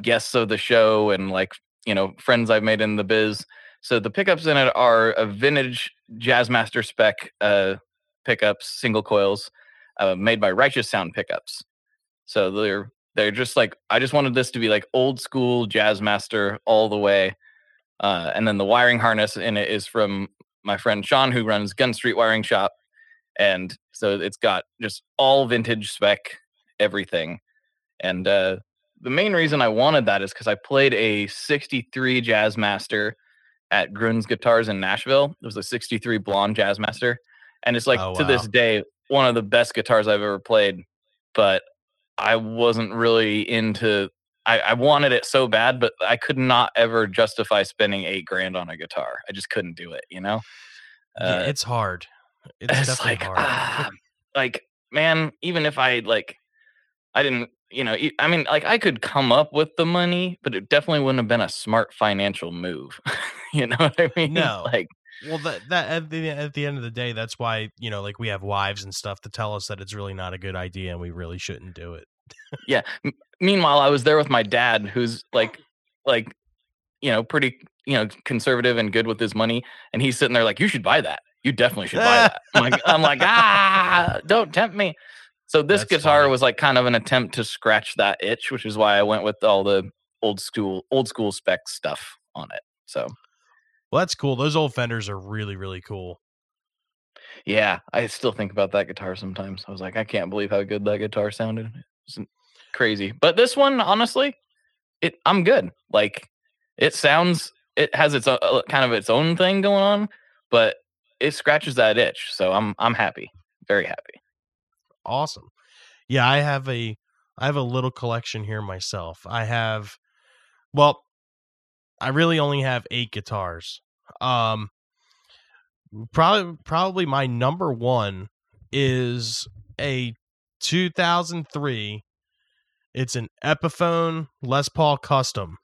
guests of the show and like, you know, friends I've made in the biz. So the pickups in it are a vintage Jazzmaster spec uh, pickups, single coils, uh, made by Righteous Sound Pickups. So they're they're just like, I just wanted this to be like old school Jazzmaster all the way. Uh, and then the wiring harness in it is from my friend Sean, who runs Gun Street Wiring Shop. And so it's got just all vintage spec, everything. And uh, the main reason I wanted that is because I played a sixty-three Jazzmaster at Grun's Guitars in Nashville. It was a sixty-three blonde Jazzmaster. And it's like, oh, wow. to this day, one of the best guitars I've ever played. But I wasn't really into... I, I wanted it so bad, but I could not ever justify spending eight grand on a guitar. I just couldn't do it, you know? Uh, yeah, it's hard. It's, it's definitely like, hard. Ah, like, man, even if I, like, I didn't, you know, I mean, like, I could come up with the money, but it definitely wouldn't have been a smart financial move. You know what I mean? No. Like, well, that, that at, the, at the end of the day, that's why, you know, like, we have wives and stuff to tell us that it's really not a good idea and we really shouldn't do it. Yeah. M- meanwhile, I was there with my dad, who's like, like, you know, pretty, you know, conservative and good with his money. And he's sitting there like, you should buy that. you definitely should buy that. I'm like, I'm like, ah, don't tempt me. So this That's guitar funny. was like kind of an attempt to scratch that itch, which is why I went with all the old school, old school spec stuff on it. So. Well, that's cool. Those old Fenders are really, really cool. Yeah, I still think about that guitar sometimes. I was like, I can't believe how good that guitar sounded. It's crazy. But this one, honestly, it I'm good. Like, it sounds, it has its uh, kind of its own thing going on, but it scratches that itch. So I'm I'm happy, very happy. Awesome. Yeah, I have a I have a little collection here myself. I have, well, I really only have eight guitars. Um, probably, probably my number one is a two thousand three. It's an Epiphone Les Paul Custom.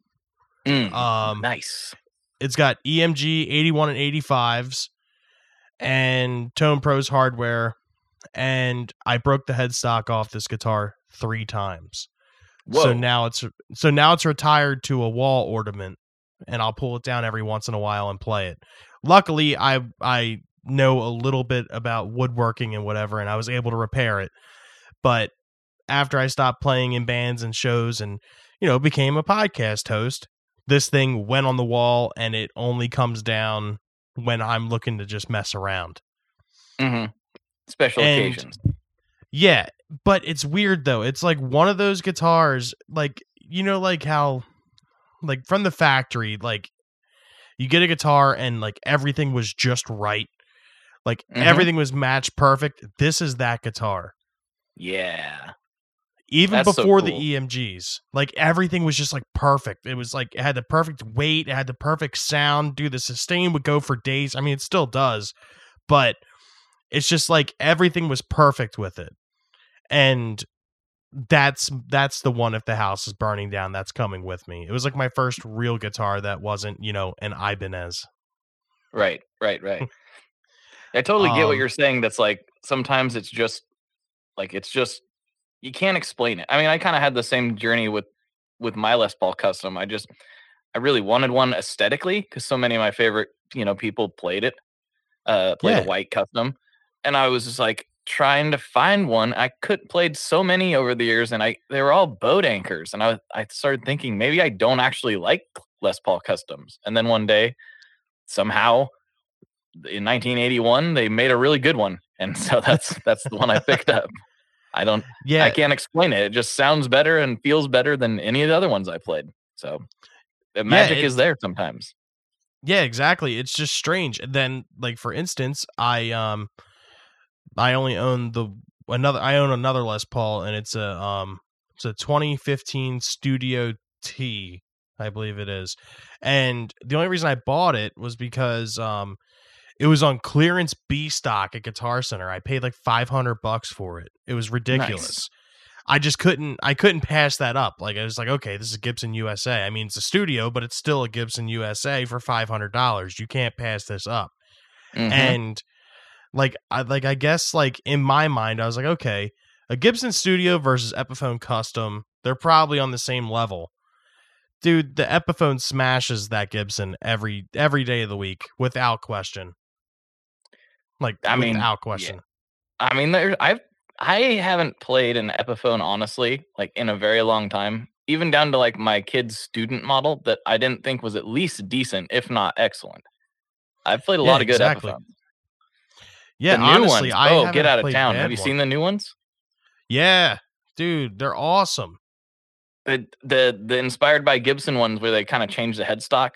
Mm, um, nice. It's got E M G eighty-one and eighty-fives and Tone Pros hardware. And I broke the headstock off this guitar three times. Whoa. So now it's, so now it's retired to a wall ornament. And I'll pull it down every once in a while and play it. Luckily, I I know a little bit about woodworking and whatever, and I was able to repair it. But after I stopped playing in bands and shows and, you know, became a podcast host, this thing went on the wall, and it only comes down when I'm looking to just mess around. Mm-hmm. Special and, occasions. Yeah, but it's weird, though. It's like one of those guitars, like, you know, like how... like from the factory, like you get a guitar and like everything was just right. Like mm-hmm. everything was match perfect. This is that guitar. Yeah. Even That's before so cool. the E M Gs, like everything was just like perfect. It was like, it had the perfect weight. It had the perfect sound. Dude, the sustain would go for days. I mean, it still does, but it's just like everything was perfect with it. And That's that's the one. If the house is burning down, that's coming with me. It was like my first real guitar that wasn't, you know, an Ibanez. Right, right, right. I totally get um, what you're saying. That's like sometimes it's just like it's just you can't explain it. I mean, I kind of had the same journey with with my Les Paul Custom. I just I really wanted one aesthetically because so many of my favorite you know people played it, uh, played yeah. a white Custom, and I was just like. Trying to find one. I could played so many over the years and I they were all boat anchors and I I started thinking maybe I don't actually like Les Paul Customs. And then one day somehow in nineteen eighty-one they made a really good one and so that's that's the one I picked up. I don't yeah. I can't explain it. It just sounds better and feels better than any of the other ones I played. So the magic yeah, it, is there sometimes. Yeah, exactly. It's just strange. And then like for instance, I um I only own the another. I own another Les Paul, and it's a um, it's a twenty fifteen Studio T, I believe it is. And the only reason I bought it was because um, it was on clearance B stock at Guitar Center. I paid like five hundred bucks for it. It was ridiculous. Nice. I just couldn't. I couldn't pass that up. Like I was like, okay, this is Gibson U S A. I mean, it's a Studio, but it's still a Gibson U S A for five hundred dollars. You can't pass this up. Mm-hmm. And Like I like I guess like in my mind I was like, okay, a Gibson Studio versus Epiphone Custom, they're probably on the same level. Dude, the Epiphone smashes that Gibson every every day of the week without question. Like I mean, without question. Yeah. I mean, there I've I haven't played an Epiphone honestly, like in a very long time, even down to like my kid's student model that I didn't think was at least decent, if not excellent. I've played a yeah, lot of good exactly. Epiphones. Yeah, the new honestly, ones. I oh, get out of town. Have you one. seen the new ones? Yeah, dude, they're awesome. The the the inspired by Gibson ones where they kind of change the headstock,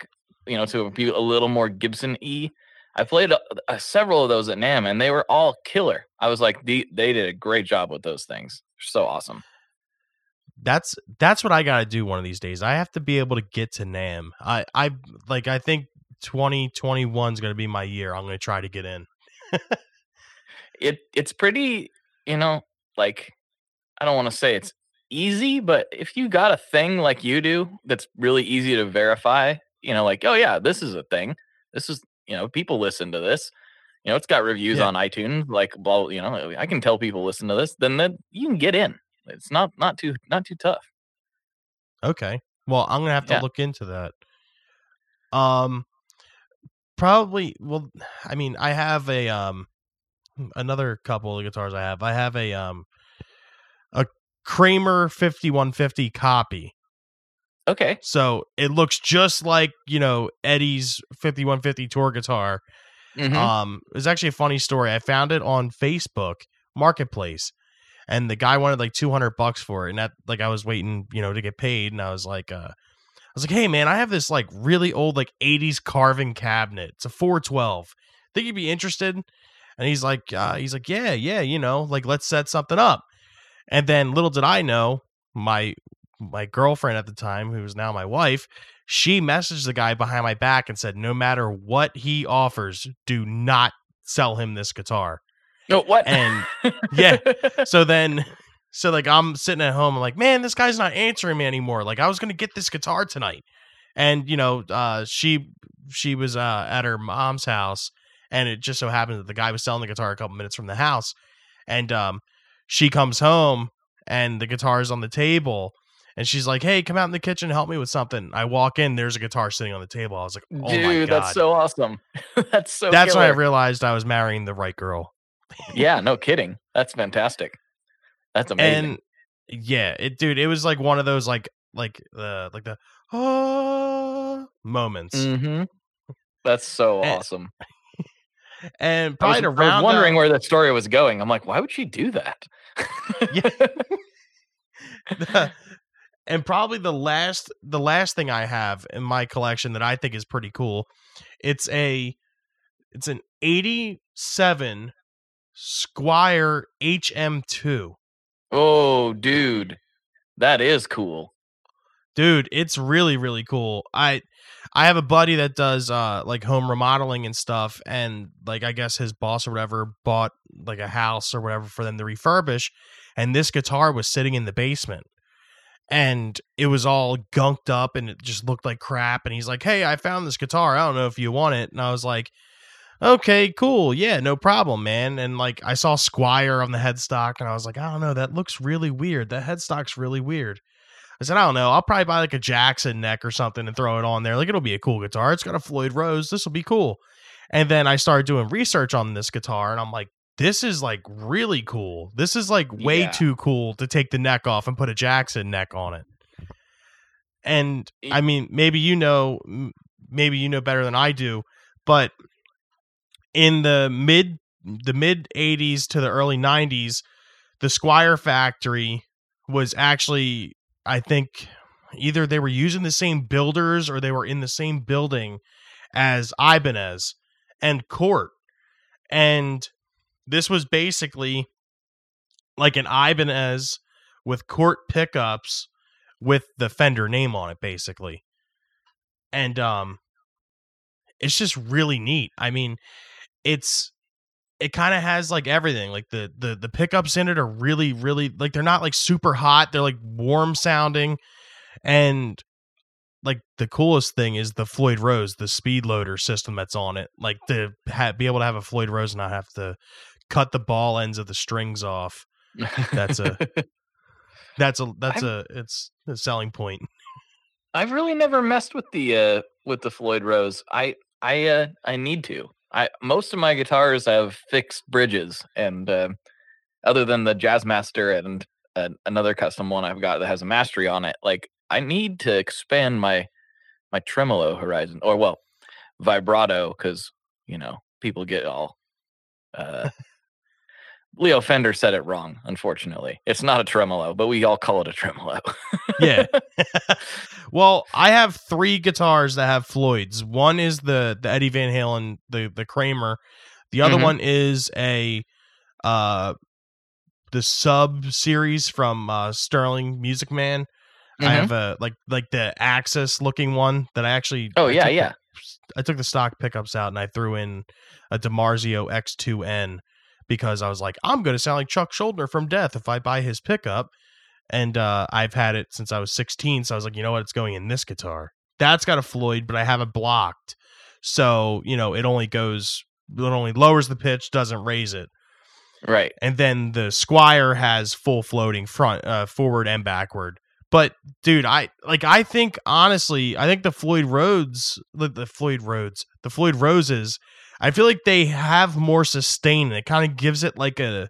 you know, to be a little more Gibson-y. I played a, a, several of those at NAMM, and they were all killer. I was like, the, they did a great job with those things. They're so awesome. That's that's what I gotta do one of these days. I have to be able to get to NAMM. I I like I think twenty twenty-one is gonna be my year. I'm gonna try to get in. It it's pretty, you know, like I don't want to say it's easy, but if you got a thing like you do, that's really easy to verify, you know, like, oh yeah, this is a thing. This is, you know, people listen to this, you know, it's got reviews yeah. on iTunes, like, blah, you know, I can tell people listen to this, then that you can get in. It's not, not too, not too tough. Okay. Well, I'm going to have to yeah. look into that. Um, probably, well, I mean, I have a, um, another couple of guitars I have. I have a, um, a Kramer fifty-one fifty copy. Okay. So it looks just like, you know, Eddie's fifty-one fifty tour guitar. Mm-hmm. Um, it's actually a funny story. I found it on Facebook Marketplace, and the guy wanted like two hundred bucks for it. And that, like, I was waiting, you know, to get paid. And I was like, uh, I was like, hey man, I have this like really old, like eighties carving cabinet. It's a four twelve. Think you'd be interested? And he's like, uh, he's like, yeah, yeah. You know, like, let's set something up. And then little did I know, my, my girlfriend at the time, who was now my wife, she messaged the guy behind my back and said, no matter what he offers, do not sell him this guitar. No, what? And yeah. So then, so like, I'm sitting at home, I'm like, man, this guy's not answering me anymore. Like, I was going to get this guitar tonight. And, you know, uh, she, she was uh, at her mom's house, and it just so happened that the guy was selling the guitar a couple minutes from the house. And um, she comes home and the guitar is on the table. And she's like, hey, come out in the kitchen and help me with something. I walk in, there's a guitar sitting on the table. I was like, oh, dude, my God. That's so awesome. That's so That's killer. When I realized I was marrying the right girl. Yeah, no kidding. That's fantastic. That's amazing. And yeah, it, dude, it was like one of those, like, like the, uh, like the, oh, moments. Mm-hmm. That's so and, awesome. And I was, around I was wondering the- where that story was going. I'm like, why would she do that? Yeah. the, And probably the last the last thing I have in my collection that I think is pretty cool, it's a it's an eighty-seven Squier H M two. Oh, dude, that is cool, dude. It's really really cool. I I have a buddy that does uh, like home remodeling and stuff, and like I guess his boss or whatever bought like a house or whatever for them to refurbish, and this guitar was sitting in the basement. And it was all gunked up and it just looked like crap. And he's like, hey, I found this guitar. I don't know if you want it. And I was like, okay, cool. Yeah, no problem, man. And like, I saw Squier on the headstock and I was like, I don't know. That looks really weird. That headstock's really weird. I said, I don't know. I'll probably buy like a Jackson neck or something and throw it on there. Like, it'll be a cool guitar. It's got a Floyd Rose. This will be cool. And then I started doing research on this guitar and I'm like, this is like really cool. This is like way yeah. too cool to take the neck off and put a Jackson neck on it. And I mean, maybe, you know, maybe, you know, better than I do, but in the mid, the mid eighties to the early nineties, the Squier factory was actually, I think either they were using the same builders or they were in the same building as Ibanez and Court. And this was basically like an Ibanez with Court pickups with the Fender name on it, basically. And um, it's just really neat. I mean, it's it kind of has like everything. Like the, the the pickups in it are really, really like they're not like super hot. They're like warm sounding. And like the coolest thing is the Floyd Rose, the speed loader system that's on it. Like to ha- be able to have a Floyd Rose and not have to cut the ball ends of the strings off. That's a that's a that's I've, a it's a selling point. I've really never messed with the uh with the Floyd Rose. I I uh, I need to. I most of my guitars have fixed bridges, and uh, other than the Jazzmaster and uh, another custom one I've got that has a mastery on it, like I need to expand my my tremolo horizon, or well, vibrato, cuz you know, people get all uh Leo Fender said it wrong, unfortunately. It's not a tremolo, but we all call it a tremolo. Yeah. Well, I have three guitars that have Floyds. One is the the Eddie Van Halen, the the Kramer. The other mm-hmm. one is a uh the sub series from uh Sterling Music Man. Mm-hmm. I have a like like the Axis looking one that I actually Oh yeah, I yeah. The, I took the stock pickups out and I threw in a DiMarzio X two N. Because I was like, I'm going to sound like Chuck Schuldiner from Death if I buy his pickup. And uh, I've had it since I was sixteen. So I was like, you know what? It's going in this guitar. That's got a Floyd, but I have it blocked. So, you know, it only goes, it only lowers the pitch, doesn't raise it. Right. And then the Squier has full floating front, uh, forward and backward. But dude, I like I think honestly, I think the Floyd Rhodes, the, the Floyd Rhodes, the Floyd Roses, I feel like they have more sustain, and it kind of gives it like a,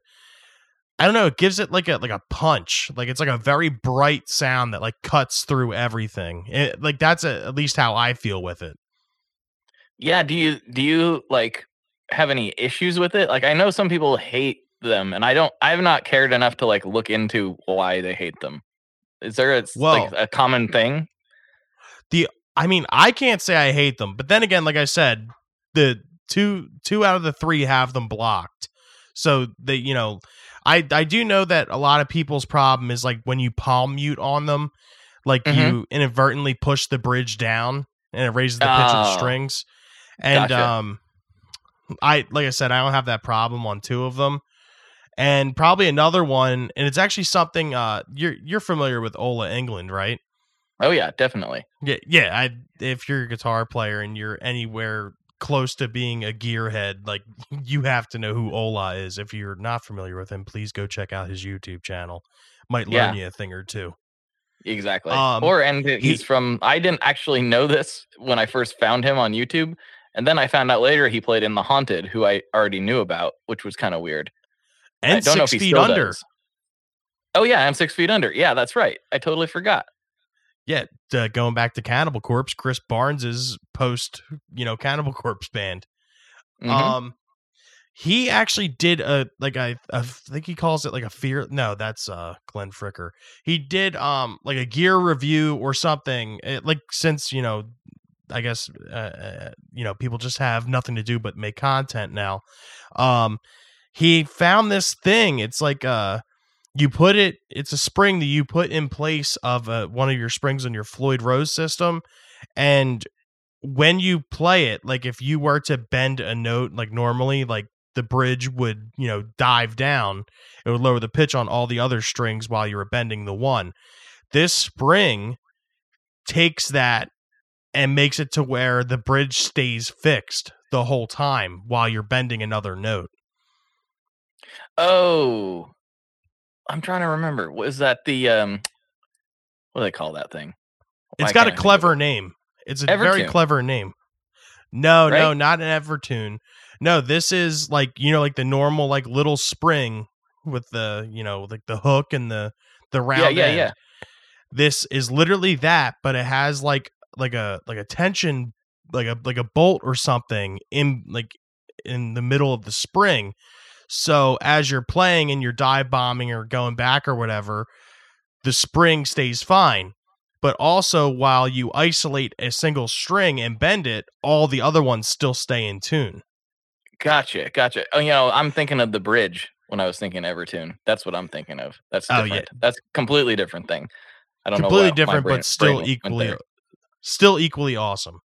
I don't know, it gives it like a like a punch. Like it's like a very bright sound that like cuts through everything. It, like that's a, at least how I feel with it. Yeah, do you do you like have any issues with it? Like I know some people hate them, and I don't I've not cared enough to like look into why they hate them. Is there a, well, like, a common thing? The I mean, I can't say I hate them, but then again, like I said, the two two out of the three have them blocked. So they, you know, I, I do know that a lot of people's problem is like when you palm mute on them, like mm-hmm. you inadvertently push the bridge down and it raises the pitch oh. of the strings. And gotcha. um, I like I said, I don't have that problem on two of them. And probably another one, and it's actually something uh, you're you're familiar with Ola England, right? Oh yeah, definitely. Yeah, yeah. I, if you're a guitar player and you're anywhere close to being a gearhead, like you have to know who Ola is. If you're not familiar with him, please go check out his YouTube channel. Might learn yeah. you a thing or two. Exactly. Um, or and he's he, from. I didn't actually know this when I first found him on YouTube, and then I found out later he played in The Haunted, who I already knew about, which was kind of weird. And I don't six know if he feet still under. Does. Oh, yeah, I'm six feet under. Yeah, that's right. I totally forgot. Yeah, uh, going back to Cannibal Corpse, Chris Barnes's post, you know, Cannibal Corpse band. Mm-hmm. Um, he actually did a like I, I think he calls it like a fear. No, that's uh Glenn Fricker. He did um like a gear review or something. It, like since you know, I guess uh, uh, you know people just have nothing to do but make content now. Um. He found this thing. It's like uh, you put it. It's a spring that you put in place of uh, one of your springs on your Floyd Rose system, and when you play it, like if you were to bend a note, like normally, like the bridge would, you know, dive down. It would lower the pitch on all the other strings while you were bending the one. This spring takes that and makes it to where the bridge stays fixed the whole time while you're bending another note. Oh, I'm trying to remember. Was that the um? What do they call that thing? Why it's got a clever it? name. It's a Evertune. Very clever name. No, right? no, not an Evertune. No, this is like you know, like the normal like little spring with the you know like the hook and the the round. Yeah, yeah, end. yeah. This is literally that, but it has like like a like a tension like a like a bolt or something in like in the middle of the spring. So as you're playing and you're dive bombing or going back or whatever, the spring stays fine. But also while you isolate a single string and bend it, all the other ones still stay in tune. Gotcha. Gotcha. Oh, you know, I'm thinking of the bridge when I was thinking Evertune. That's what I'm thinking of. That's different. Oh, yeah. That's a completely different thing. I don't completely know. Completely different, brain, but still equally, still equally awesome.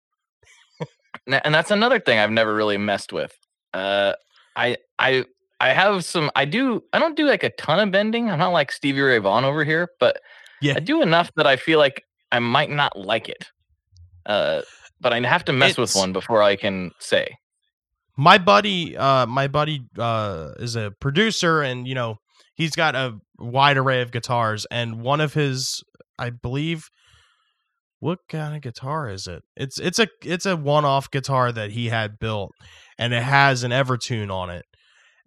And that's another thing I've never really messed with. Uh, I, I, I have some, I do, I don't do like a ton of bending. I'm not like Stevie Ray Vaughan over here, but yeah. I do enough that I feel like I might not like it. Uh, but I have to mess it's, with one before I can say. My buddy, uh, my buddy uh, is a producer and, you know, he's got a wide array of guitars. And one of his, I believe, what kind of guitar is it? It's, it's a, it's a one-off guitar that he had built and it has an Evertune on it.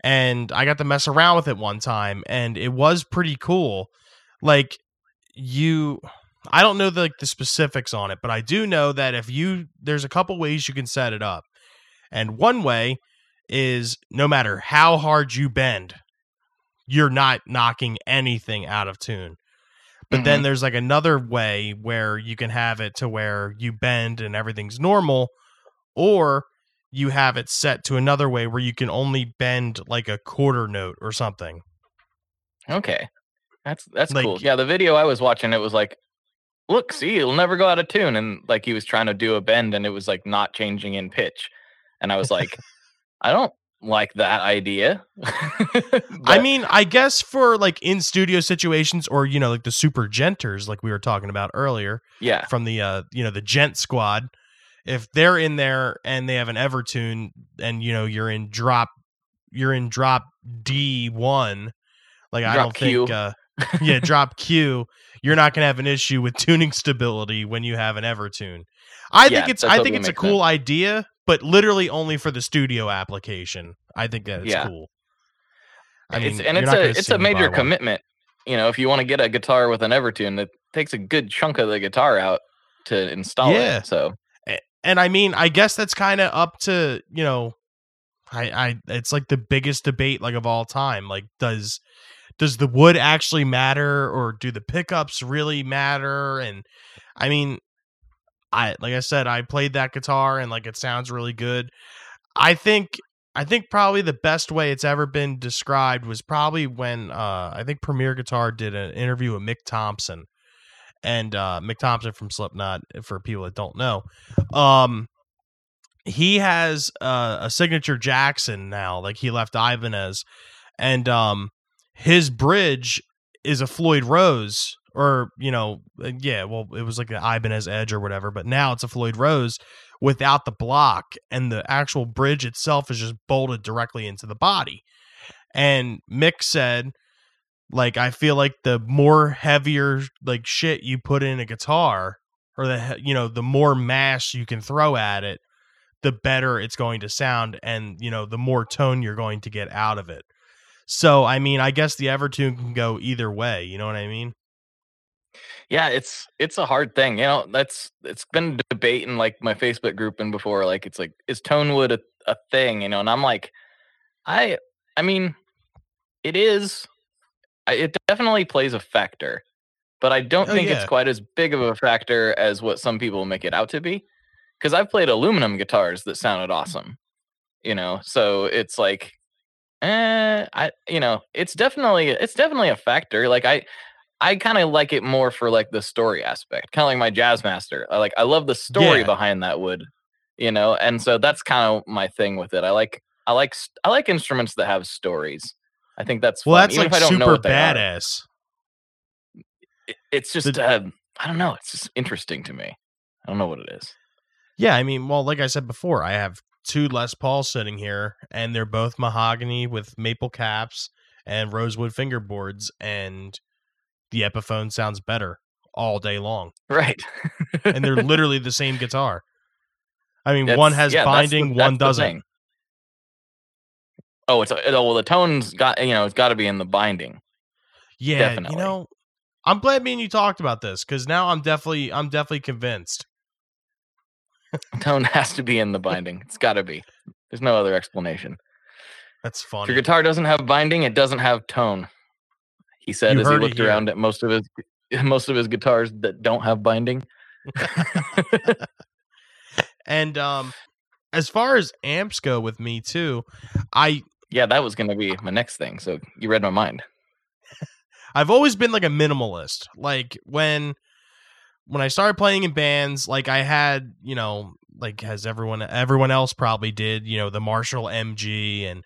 And I got to mess around with it one time, and it was pretty cool. Like, you... I don't know the, like, the specifics on it, but I do know that if you... There's a couple ways you can set it up. And one way is no matter how hard you bend, you're not knocking anything out of tune. But mm-hmm. then there's, like, another way where you can have it to where you bend and everything's normal, or... you have it set to another way where you can only bend like a quarter note or something. Okay. That's, that's like, cool. Yeah. The video I was watching, it was like, look, see, it'll never go out of tune. And like, he was trying to do a bend and it was like not changing in pitch. And I was like, I don't like that idea. But, I mean, I guess for like in studio situations or, you know, like the super genters, like we were talking about earlier yeah. from the, uh, you know, the gent squad, if they're in there and they have an Evertune and, you know, you're in drop, you're in drop D one, like drop I don't Q. think, uh, yeah, drop Q, you're not going to have an issue with tuning stability when you have an Evertune. I yeah, think it's I think it's a cool sense. idea, but literally only for the studio application. I think that it's yeah. cool. I mean, it's, and it's a it's a major commitment. You know, if you want to get a guitar with an Evertune, it takes a good chunk of the guitar out to install yeah. it. So, and I mean, I guess that's kind of up to, you know, I, I it's like the biggest debate like of all time. Like, does does the wood actually matter, or do the pickups really matter? And I mean, I like I said, I played that guitar and like it sounds really good. I think I think probably the best way it's ever been described was probably when uh, I think Premier Guitar did an interview with Mick Thompson, and uh, Mick Thompson from Slipknot, for people that don't know. Um, he has uh, a signature Jackson now, like he left Ibanez, and um, his bridge is a Floyd Rose, or, you know, yeah, well, it was like an Ibanez Edge or whatever, but now it's a Floyd Rose without the block, and the actual bridge itself is just bolted directly into the body. And Mick said, like, I feel like the more heavier like shit you put in a guitar, or the, you know, the more mass you can throw at it, the better it's going to sound, and, you know, the more tone you're going to get out of it. So, I mean, I guess the Evertune can go either way. You know what I mean? Yeah, it's it's a hard thing. You know, that's it's been a debate in like my Facebook group and before. Like, it's like, is tone wood a, a thing? You know, and I'm like, I I mean, it is. It definitely plays a factor, but I don't oh, think yeah. it's quite as big of a factor as what some people make it out to be. Because I've played aluminum guitars that sounded awesome, you know. So it's like, eh, I you know, it's definitely it's definitely a factor. Like I, I kind of like it more for like the story aspect, kind of like my Jazzmaster. I like I love the story yeah. behind that wood, you know. And so that's kind of my thing with it. I like I like I like instruments that have stories. I think that's well, fun. That's Even like if I don't super know what they badass. Are. It, it's just, the, uh, I don't know. It's just interesting to me. I don't know what it is. Yeah, I mean, well, like I said before, I have two Les Pauls sitting here, and they're both mahogany with maple caps and rosewood fingerboards, and the Epiphone sounds better all day long. Right. And they're literally the same guitar. I mean, that's, one has yeah, binding, that's the, that's one doesn't. Oh, it's oh well. The tone's got you know it's got to be in the binding. Yeah, definitely. You know, I'm glad me and you talked about this, because now I'm definitely I'm definitely convinced. Tone has to be in the binding. It's got to be. There's no other explanation. That's funny. If your guitar doesn't have binding, it doesn't have tone. He said you as he looked around at most of his most of his guitars that don't have binding. And um, as far as amps go with me too, I. Yeah, that was going to be my next thing. So you read my mind. I've always been like a minimalist. Like when when I started playing in bands, like I had, you know, like as everyone everyone else probably did, you know, the Marshall M G, and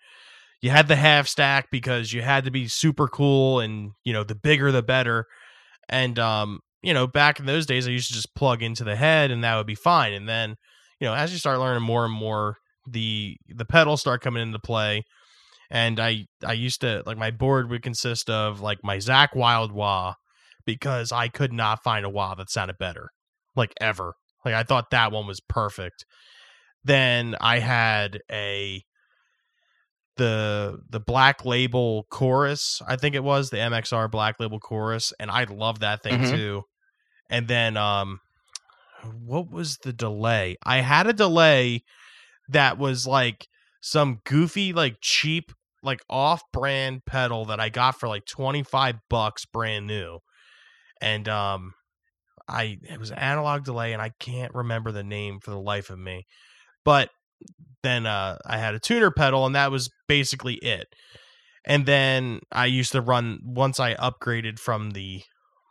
you had the half stack because you had to be super cool, and, you know, the bigger the better. And um, you know, back in those days I used to just plug into the head and that would be fine. And then, you know, as you start learning more and more, the the pedals start coming into play. And I, I used to, like, my board would consist of, like, my Zach Wilde wah, because I could not find a wah that sounded better, like, ever. Like, I thought that one was perfect. Then I had a, the the Black Label Chorus, I think it was, the M X R Black Label Chorus, and I loved that thing, mm-hmm. too. And then, um, what was the delay? I had a delay that was, like, some goofy, like, cheap, like off-brand pedal that I got for like twenty-five bucks brand new. And um I it was an analog delay, and I can't remember the name for the life of me. But then uh I had a tuner pedal, and that was basically it. And then I used to run, once I upgraded from the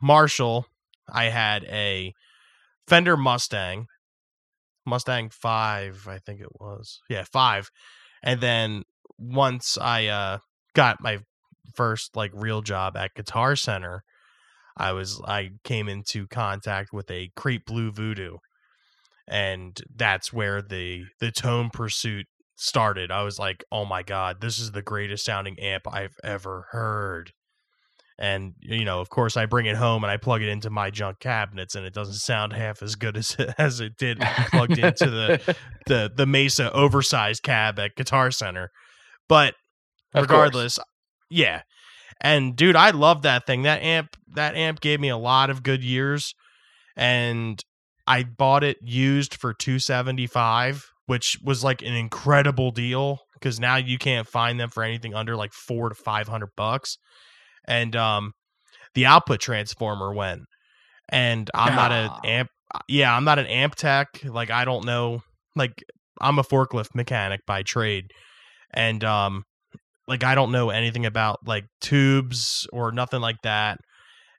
Marshall, I had a Fender Mustang. Mustang five, I think it was. Yeah, five. And then once I uh, got my first like real job at Guitar Center, I was I came into contact with a Creep Blue Voodoo, and that's where the the tone pursuit started. I was like, oh my god, this is the greatest sounding amp I've ever heard. And, you know, of course, I bring it home and I plug it into my junk cabinets, and it doesn't sound half as good as it, as it did plugged into the, the the Mesa oversized cab at Guitar Center. But of regardless, course. Yeah. And, dude, I love that thing. That amp, that amp gave me a lot of good years, and I bought it used for two hundred seventy-five dollars, which was like an incredible deal because now you can't find them for anything under like four to five hundred bucks. And um, the output transformer went, and I'm ah. not an amp. Yeah, I'm not an amp tech. Like, I don't know. Like, I'm a forklift mechanic by trade, and um, like I don't know anything about like tubes or nothing like that.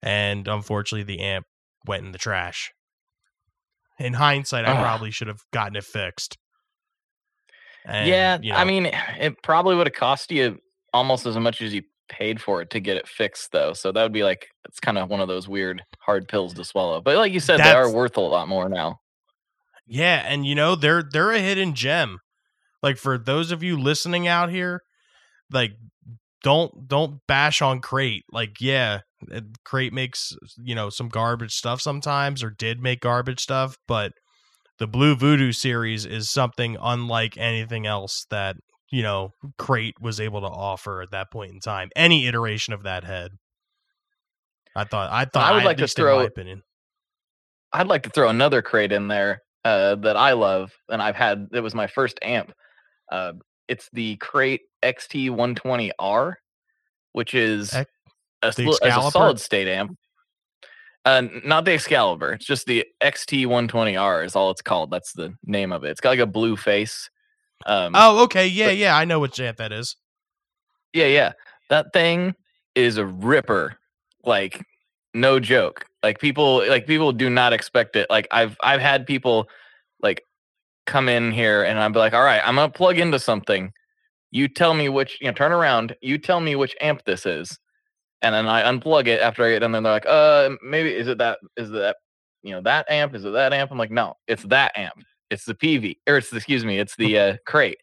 And unfortunately, the amp went in the trash. In hindsight, I ah. probably should have gotten it fixed. And, yeah, you know, I mean, it probably would have cost you almost as much as you paid for it to get it fixed, though, so that would be like, it's kind of one of those weird hard pills to swallow, but like you said, they are worth a lot more now. Yeah, and you know, they're they're a hidden gem. Like, for those of you listening out here, like, don't don't bash on Crate. Like, yeah, Crate makes, you know, some garbage stuff sometimes, or did make garbage stuff, but the Blue Voodoo series is something unlike anything else that, you know, Crate was able to offer at that point in time. Any iteration of that head, I thought. I thought. I would I like to throw. My opinion. I'd like to throw another Crate in there uh, that I love, and I've had. It was my first amp. Uh, it's the Crate X T one twenty R, which is X- a, a solid state amp. Uh, not the Excalibur. It's just the X T one twenty R is all it's called. That's the name of it. It's got like a blue face. Um, oh, okay. Yeah, but, yeah. I know what amp that is. Yeah, yeah. That thing is a ripper. Like, no joke. Like, people, like people do not expect it. Like, I've I've had people like come in here, and I'd be like, all right, I'm gonna plug into something. You tell me which. You know, turn around. You tell me which amp this is, and then I unplug it after I get done. Then they're like, uh, maybe is it that? Is it that? You know, that amp? Is it that amp? I'm like, no, it's that amp. It's the P V, or it's, excuse me, it's the uh, Crate.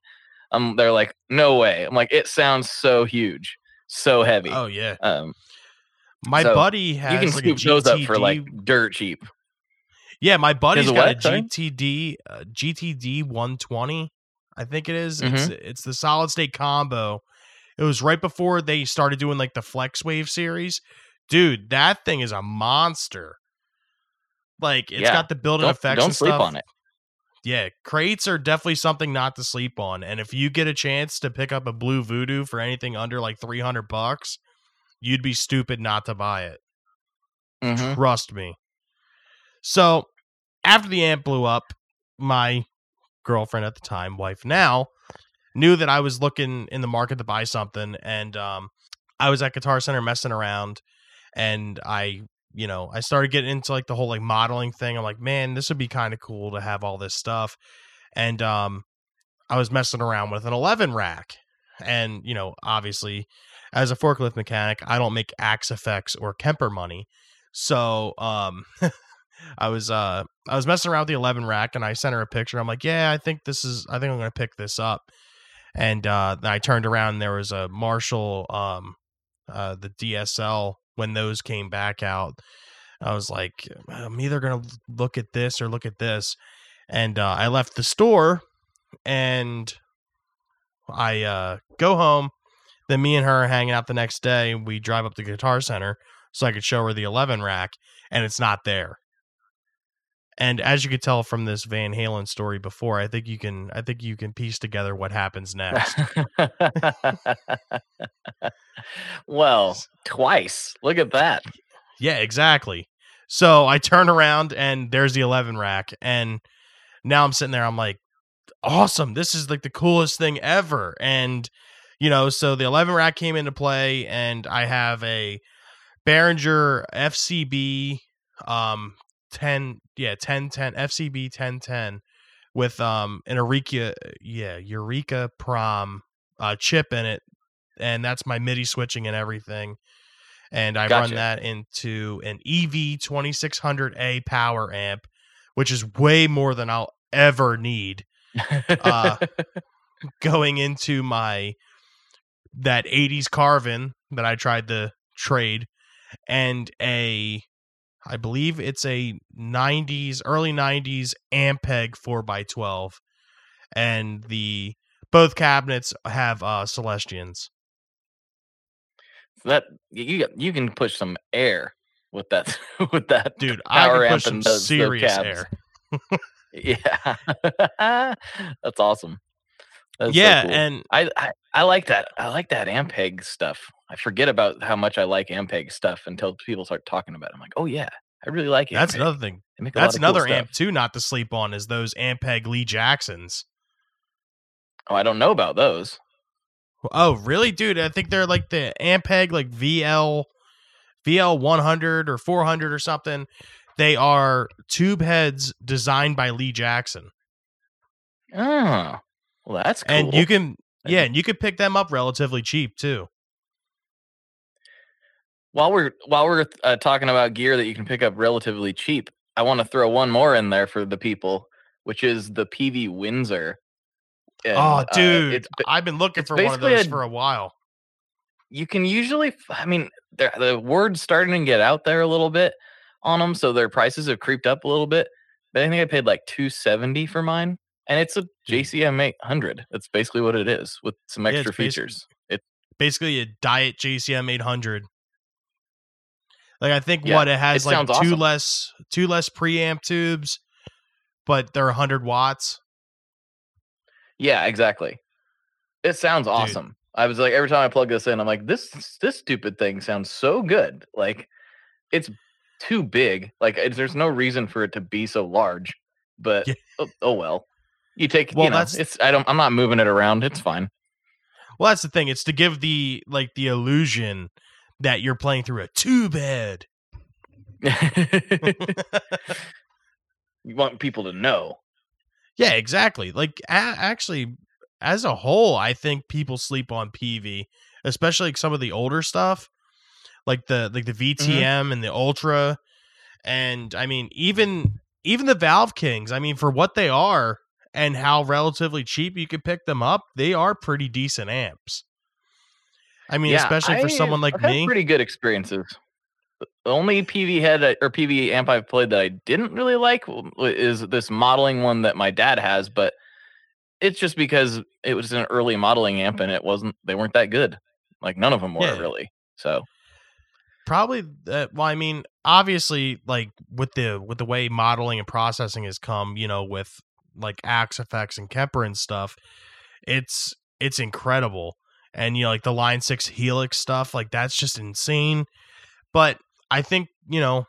Um, they're like, no way. I'm like, it sounds so huge, so heavy. Oh yeah. Um, my so buddy has. You can like scoop a G T D. Those up for like dirt cheap. Yeah, my buddy's got a G T D, uh, G T D one twenty. I think it is. Mm-hmm. It's it's the solid state combo. It was right before they started doing like the Flex Wave series. Dude, that thing is a monster. Like, it's yeah. got the built-in effects. Don't and sleep stuff. on it. Yeah, Crates are definitely something not to sleep on. And if you get a chance to pick up a Blue Voodoo for anything under like three hundred bucks, you'd be stupid not to buy it. Mm-hmm. Trust me. So after the amp blew up, my girlfriend at the time, wife now, knew that I was looking in the market to buy something. And um, I was at Guitar Center messing around, and I... you know, I started getting into like the whole like modeling thing. I'm like, man, this would be kind of cool to have all this stuff. And um, I was messing around with an eleven rack. And, you know, obviously, as a forklift mechanic, I don't make Axe Effects or Kemper money. So um, I was uh, I was messing around with the eleven rack, and I sent her a picture. I'm like, yeah, I think this is I think I'm going to pick this up. And uh, then I turned around, and there was a Marshall, um, uh, the D S L. When those came back out, I was like, I'm either going to look at this or look at this. And uh, I left the store, and I uh, go home. Then me and her are hanging out the next day. We drive up to Guitar Center so I could show her the eleven rack, and it's not there. And as you could tell from this Van Halen story before, I think you can, I think you can piece together what happens next. Well, twice. Look at that. Yeah, exactly. So I turn around, and there's the eleven rack, and now I'm sitting there. I'm like, awesome. This is like the coolest thing ever. And, you know, so the eleven rack came into play, and I have a Behringer F C B, um, ten yeah ten ten F C B ten ten with um an Eureka yeah Eureka Prom uh chip in it, and that's my MIDI switching and everything, and I gotcha. run that into an E V twenty-six hundred A power amp, which is way more than I'll ever need, uh going into my that eighties Carvin that I tried to trade and a, I believe it's a nineties, early nineties Ampeg four by twelve. And the both cabinets have uh, Celestians. So that you you can push some air with that with that dude. Power I can push some those, serious those air. Yeah, that's awesome. That's yeah, so cool. and I, I I like that. I like that Ampeg stuff. I forget about how much I like Ampeg stuff until people start talking about it. I'm like, oh yeah, I really like it. That's another thing. That's another cool amp too, not to sleep on, is those Ampeg Lee Jacksons. Oh, I don't know about those. Oh, really, dude? I think they're like the Ampeg, like V L one hundred or four hundred or something. They are tube heads designed by Lee Jackson. Oh, well, that's cool. And you can, yeah, and you can pick them up relatively cheap too. While we're while we're uh, talking about gear that you can pick up relatively cheap, I want to throw one more in there for the people, which is the P V Windsor. And, oh, dude, uh, it's, I've been looking for one of those a, for a while. You can usually, I mean, the word's starting to get out there a little bit on them, so their prices have creeped up a little bit. But I think I paid like two seventy for mine, and it's a J C M eight hundred. That's basically what it is, with some extra yeah, features. Basically, it's basically a diet J C M eight hundred. Like I think yeah, what it has it like two awesome. less two less preamp tubes, but they're one hundred watts. Yeah, exactly. It sounds awesome. Dude. I was like, every time I plug this in, I'm like, this this stupid thing sounds so good. Like, it's too big. Like, it, there's no reason for it to be so large. But yeah. oh, oh well, you take. Well, you know, that's it's. I don't. I'm not moving it around. It's fine. Well, that's the thing. It's to give the like the illusion that you're playing through a tube head. You want people to know. Yeah, exactly. Like, a- actually, as a whole, I think people sleep on P V, especially like some of the older stuff, like the like the V T M mm-hmm. and the Ultra, and I mean even even the Valve Kings. I mean, for what they are and how relatively cheap you can pick them up, they are pretty decent amps. I mean, yeah, especially I, for someone like I've me. Had pretty good experiences. The only P V head I, or P V amp I've played that I didn't really like is this modeling one that my dad has, but it's just because it was an early modeling amp and it wasn't, they weren't that good. Like none of them were yeah. really. So probably that, well, I mean, obviously like with the, with the way modeling and processing has come, you know, with like Axe F X and Kemper and stuff, it's, it's incredible. And you know, like the Line six Helix stuff, like that's just insane. But I think, you know,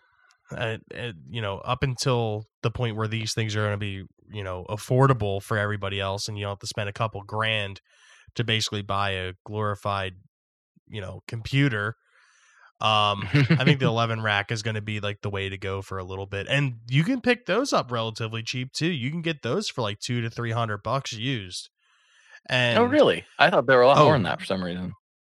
uh, uh, you know, up until the point where these things are going to be, you know, affordable for everybody else, and you don't have to spend a couple grand to basically buy a glorified, you know, computer. Um, I think the eleven rack is going to be like the way to go for a little bit, and you can pick those up relatively cheap too. You can get those for like two to three hundred bucks used. And oh, really? I thought they were a lot oh, more than that for some reason.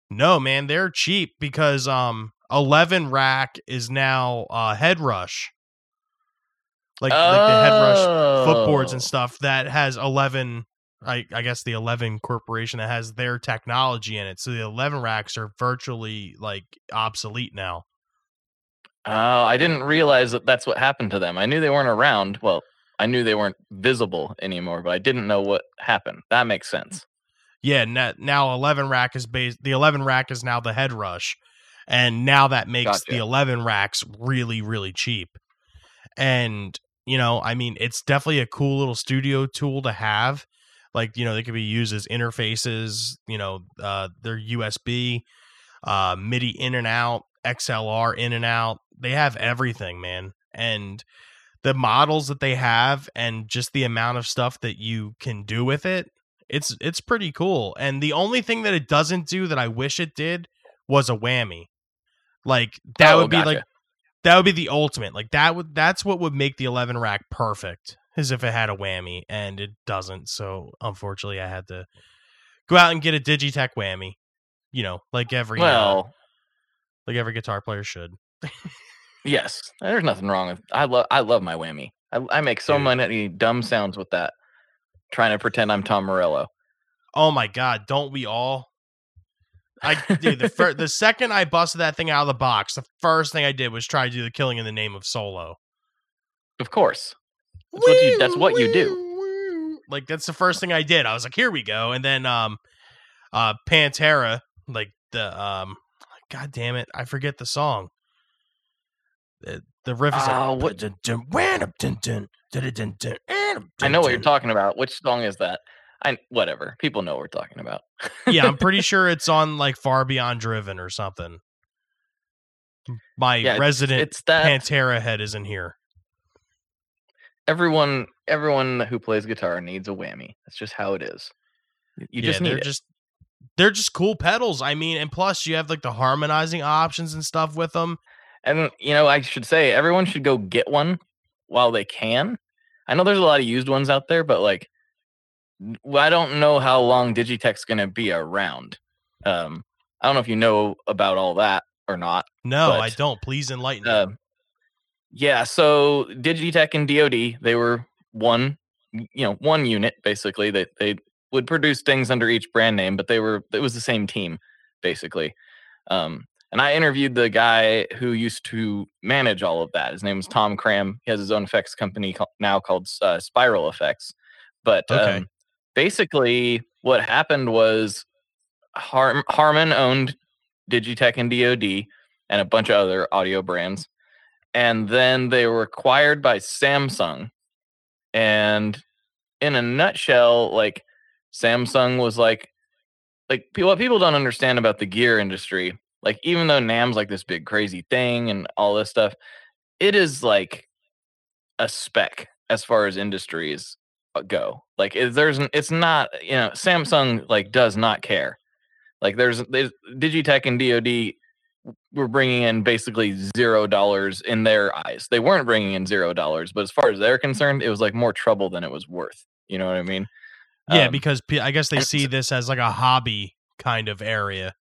No, man, they're cheap because um. eleven rack is now uh, head rush, like, oh. like the head rush footboards and stuff that has eleven. I, I guess the eleven corporation that has their technology in it. So the eleven racks are virtually like obsolete now. Oh, uh, I didn't realize that that's what happened to them. I knew they weren't around. Well, I knew they weren't visible anymore, but I didn't know what happened. That makes sense. Yeah. Now, now eleven rack is based. The eleven rack is now the head rush. And now that makes gotcha. the eleven racks really, really cheap. And, you know, I mean, it's definitely a cool little studio tool to have. Like, you know, they can be used as interfaces, you know, uh, they're U S B, uh, MIDI in and out, X L R in and out. They have everything, man. And the models that they have and just the amount of stuff that you can do with it, it's it's pretty cool. And the only thing that it doesn't do that I wish it did was a whammy. Like that oh, would be gotcha. like that would be the ultimate. Like that would that's what would make the eleven rack perfect, is if it had a whammy, and it doesn't. So unfortunately, I had to go out and get a Digitech whammy. You know, like every well, uh, like every guitar player should. Yes, there's nothing wrong with. I love I love my whammy. I, I make so Dude. many dumb sounds with that. Trying to pretend I'm Tom Morello. Oh my God! Don't we all? I dude, the fir- the second I busted that thing out of the box, the first thing I did was try to do the Killing in the Name of Solo. Of course, that's what you, that's what you do. Like that's the first thing I did. I was like, here we go, and then um, uh, Pantera, like the um, god damn it, I forget the song. The, the riff is uh, like what? I know what you're talking about. Which song is that? I whatever. People know what we're talking about. Yeah, I'm pretty sure it's on like Far Beyond Driven or something. My yeah, resident it's, it's that... Pantera head is in here. Everyone, everyone who plays guitar needs a whammy. That's just how it is. You just yeah, need it. Just, they're just cool pedals. I mean, and plus you have like the harmonizing options and stuff with them. And you know, I should say everyone should go get one while they can. I know there's a lot of used ones out there, but like, I don't know how long Digitech's going to be around. Um, I don't know if you know about all that or not. No, but, I don't. Please enlighten uh, me. Yeah, so Digitech and D O D, they were one, you know, one unit basically. They they would produce things under each brand name, but they were it was the same team basically. Um, and I interviewed the guy who used to manage all of that. His name was Tom Cram. He has his own effects company call, now called uh, Spiral Effects. But okay. um, basically, what happened was Har- Harman owned Digitech and D O D and a bunch of other audio brands. And then they were acquired by Samsung. And in a nutshell, like Samsung was like, like what people don't understand about the gear industry, like even though NAMM's like this big crazy thing and all this stuff, it is like a speck as far as industries go. Like if there's, it's not, you know, Samsung like does not care. Like there's, there's Digitech and D O D were bringing in basically zero dollars in their eyes. They weren't bringing in zero dollars, but as far as they're concerned, it was like more trouble than it was worth. You know what I mean? Yeah, um, because I guess they see this as like a hobby kind of area.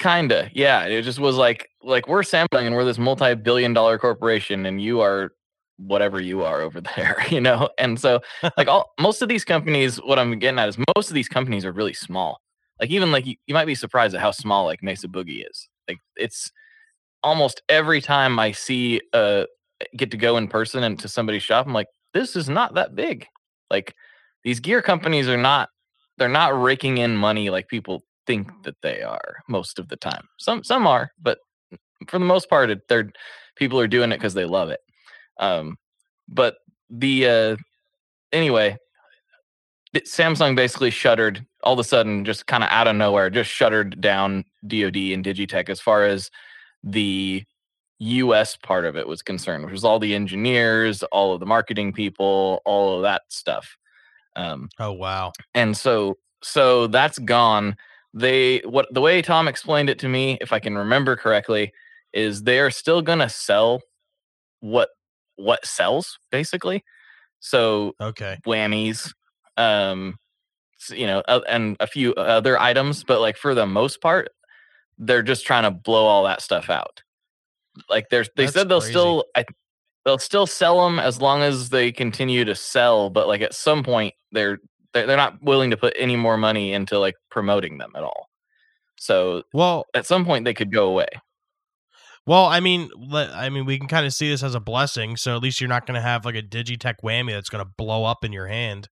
Kinda, yeah. It just was like, like we're Samsung and we're this multi-billion-dollar corporation, and you are whatever you are over there, you know. And so, like all most of these companies, what I'm getting at is most of these companies are really small. Like even like you, you might be surprised at how small like Mesa Boogie is. Like it's almost every time I see uh get to go in person and to somebody's shop, I'm like, this is not that big. Like these gear companies are not they're not raking in money like people think that they are most of the time. Some some are, but for the most part, it, they're people are doing it because they love it. Um, but the uh, anyway, Samsung basically shuttered all of a sudden, just kind of out of nowhere, just shuttered down D O D and Digitech as far as the U S part of it was concerned, which was all the engineers, all of the marketing people, all of that stuff. Um, oh wow! And so, so that's gone. They what the way Tom explained it to me, if I can remember correctly, is they are still gonna sell what what sells basically. So okay, whammies. Um, you know, and a few other items, but like for the most part, they're just trying to blow all that stuff out. Like there's, they That's said they'll crazy. still, I, they'll still sell them as long as they continue to sell. But like at some point, they're they're, they're not willing to put any more money into like promoting them at all. So well, at some point they could go away. Well, I mean, I mean, we can kind of see this as a blessing. So at least you're not going to have like a Digitech whammy that's going to blow up in your hand.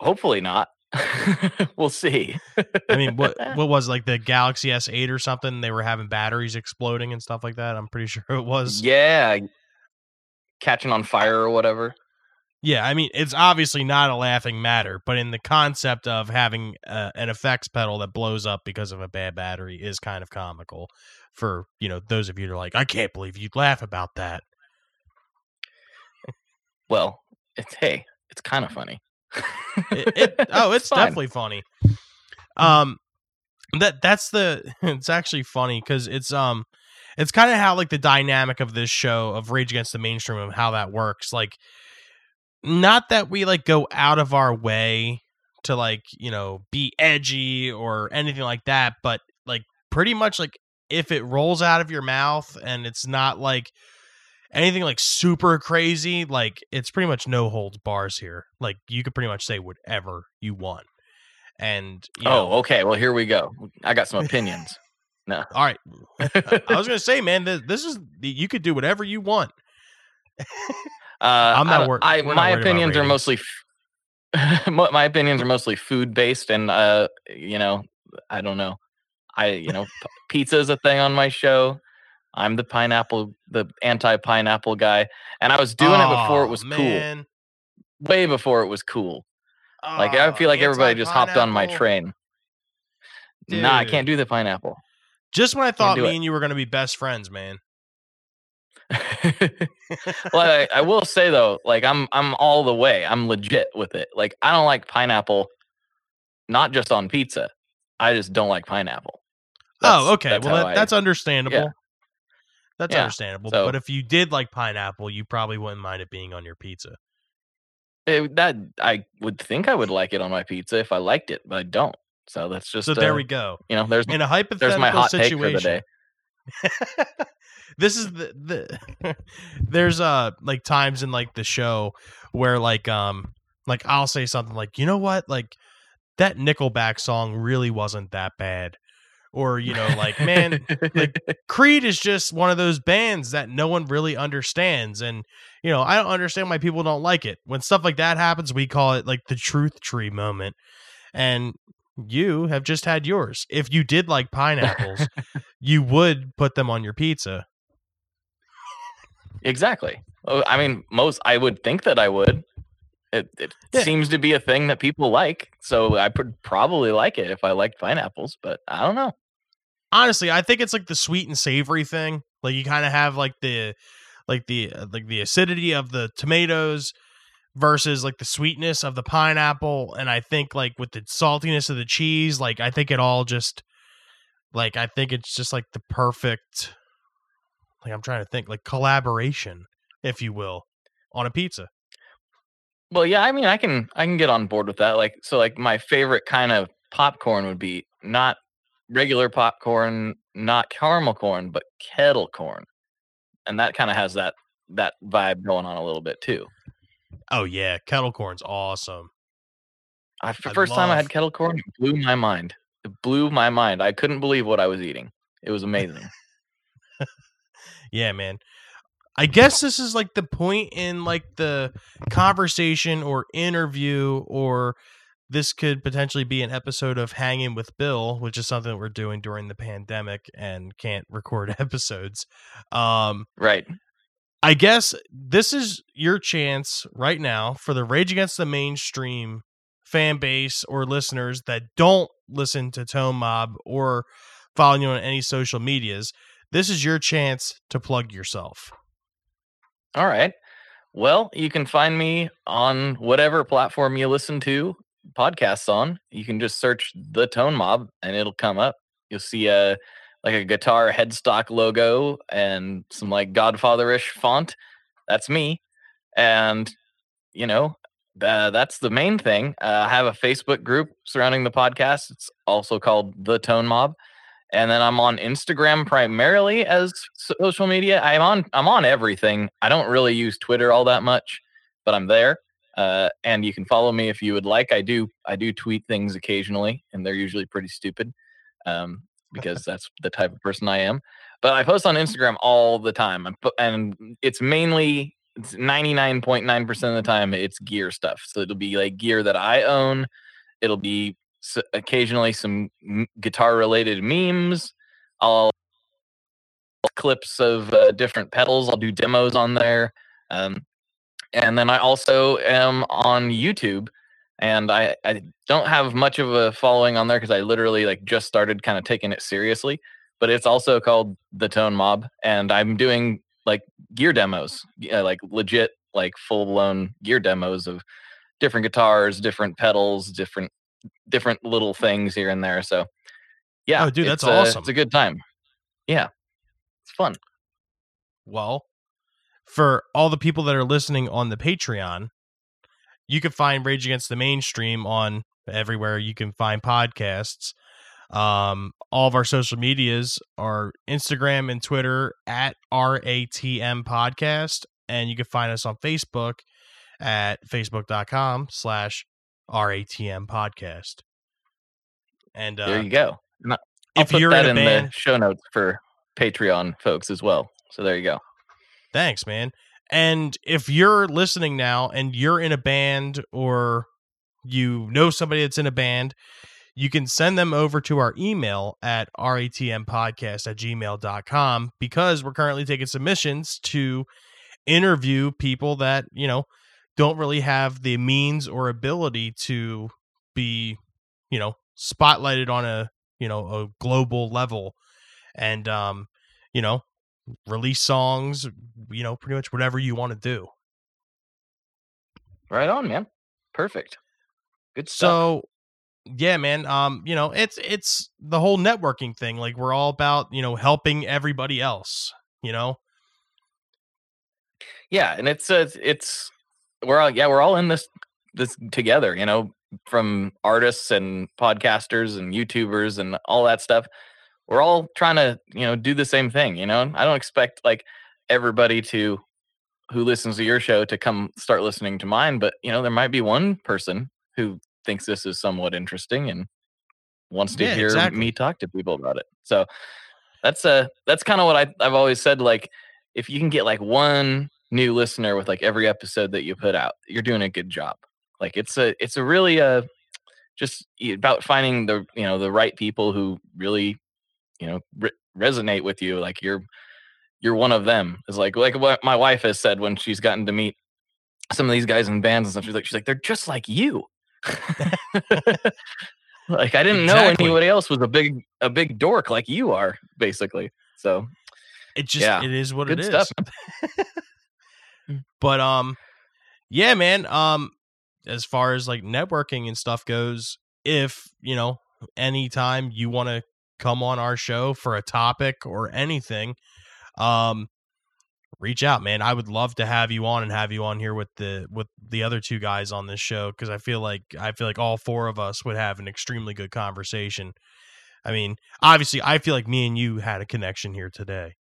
Hopefully not. We'll see. I mean, what what was like the Galaxy S eight or something? They were having batteries exploding and stuff like that. I'm pretty sure it was. Yeah, catching on fire or whatever. Yeah, I mean, it's obviously not a laughing matter, but in the concept of having uh, an effects pedal that blows up because of a bad battery is kind of comical for, you know, those of you who are like, I can't believe you'd laugh about that. Well, it's hey, it's kind of funny. it, it, oh, it's, it's definitely funny. Um, that that's the. It's actually funny because it's um, it's kind of how like the dynamic of this show of Rage Against the Mainstream and how that works. Like, not that we like go out of our way to like you know be edgy or anything like that, but like pretty much like if it rolls out of your mouth and it's not like anything like super crazy, like it's pretty much no holds bars here. Like you could pretty much say whatever you want. And you oh, know, okay. Well, here we go. I got some opinions. No, all right. I was gonna say, man, this, this is you could do whatever you want. uh, I'm not I, worried. I, my not opinions are mostly. my opinions are mostly food based, and uh, you know, I don't know. I you know, pizza is a thing on my show. I'm the pineapple, the anti-pineapple guy, and I was doing oh, it before it was man. cool. Way before it was cool. Oh, like I feel like everybody just hopped on my train. Dude. Nah, I can't do the pineapple. Just when I thought me it. and you were going to be best friends, man. Well, I, I will say though, like I'm, I'm all the way. I'm legit with it. Like I don't like pineapple, not just on pizza. I just don't like pineapple. That's, oh, okay. That's well, that, I, that's understandable. Yeah. That's yeah. understandable. So, but if you did like pineapple, you probably wouldn't mind it being on your pizza. It, that I would think I would like it on my pizza if I liked it, but I don't. So that's just so. There uh, we go. You know, there's in a hypothetical there's my hot situation. Take for the day. This is the, the there's uh like times in like the show where like um like I'll say something like, you know what, like that Nickelback song really wasn't that bad, or you know, like man, like Creed is just one of those bands that no one really understands, and you know I don't understand why people don't like it. When stuff like that happens, we call it like the truth tree moment, and you have just had yours. If you did like pineapples, you would put them on your pizza. Exactly. I mean, most I would think that I would. It, it yeah. seems to be a thing that people like, so I would probably like it if I liked pineapples. But I don't know. Honestly, I think it's like the sweet and savory thing. Like you kind of have like the, like the like the acidity of the tomatoes versus like the sweetness of the pineapple, and I think like with the saltiness of the cheese, like I think it all just like I think it's just like the perfect like I'm trying to think like collaboration, if you will, on a pizza. Well, yeah, I mean, I can I can get on board with that. Like so, like my favorite kind of popcorn would be not regular popcorn, not caramel corn, but kettle corn, and that kind of has that that vibe going on a little bit too. Oh yeah, kettle corn's awesome. I, the I first love... time I had kettle corn, it blew my mind. It blew my mind. I couldn't believe what I was eating. It was amazing. Yeah, man. I guess this is like the point in like the conversation or interview, or this could potentially be an episode of Hanging with Bill, which is something that we're doing during the pandemic and can't record episodes. Um, right. I guess this is your chance right now for the Rage Against the Mainstream fan base or listeners that don't listen to Tone Mob or follow you on any social medias. This is your chance to plug yourself. All right. Well, you can find me on whatever platform you listen to podcasts on. You can just search The Tone Mob and it'll come up. You'll see a like a guitar headstock logo and some like Godfather-ish font. That's me. And, you know, uh, that's the main thing. Uh, I have a Facebook group surrounding the podcast. It's also called The Tone Mob. And then I'm on Instagram primarily as social media. I'm on, I'm on everything. I don't really use Twitter all that much, but I'm there. Uh, and you can follow me if you would like. I do, I do tweet things occasionally and they're usually pretty stupid. Um, because that's the type of person I am. But I post on Instagram all the time. And it's mainly, it's ninety-nine point nine percent of the time, it's gear stuff. So it'll be like gear that I own. It'll be occasionally some guitar-related memes. I'll clips of uh, different pedals. I'll do demos on there. Um, and then I also am on YouTube. And I, I don't have much of a following on there because I literally like just started kind of taking it seriously. But it's also called The Tone Mob. And I'm doing like gear demos, uh, like legit, like full-blown gear demos of different guitars, different pedals, different different little things here and there. So, yeah. Oh, dude, that's it's, awesome. Uh, it's a good time. Yeah. It's fun. Well, for all the people that are listening on the Patreon, you can find Rage Against the Mainstream on everywhere you can find podcasts. Um, all of our social medias are Instagram and Twitter at R A T M Podcast. And you can find us on Facebook at facebook dot com slash R A T M Podcast. And uh, there you go. I'll if put you're that in, in band, the show notes for Patreon folks as well. So there you go. Thanks, man. And if you're listening now and you're in a band or you know somebody that's in a band, you can send them over to our email at ratmpodcast at gmail dot com, because we're currently taking submissions to interview people that, you know, don't really have the means or ability to be, you know, spotlighted on a, you know, a global level and, um, you know, release songs, you know, pretty much whatever you want to do. Right on, man. Perfect. Good stuff. So, yeah, man. Um, you know, it's it's the whole networking thing. Like, we're all about, you know, helping everybody else, you know? Yeah, and it's uh, it's we're all yeah, we're all in this this together, you know, from artists and podcasters and YouTubers and all that stuff. We're all trying to, you know, do the same thing, you know? I don't expect like everybody to who listens to your show to come start listening to mine, but you know, there might be one person who thinks this is somewhat interesting and wants to yeah, hear exactly. me talk to people about it. So that's uh that's kind of what I, I've always said. Like, if you can get like one new listener with like every episode that you put out, you're doing a good job. Like, it's a it's a really uh just about finding the you know the right people who really you know re- resonate with you. Like, you're you're one of them. It's like like what my wife has said when she's gotten to meet some of these guys in bands and stuff. She's like she's like they're just like you. Like, I didn't exactly. know anybody else was a big a big dork like you are, basically. So it just yeah. it is what Good it stuff. is. But um, yeah, man. Um, as far as like networking and stuff goes, if you know, anytime you want to come on our show for a topic or anything, um, reach out, man. I would love to have you on and have you on here with the with the other two guys on this show, because I feel like I feel like all four of us would have an extremely good conversation. I mean, obviously, I feel like me and you had a connection here today.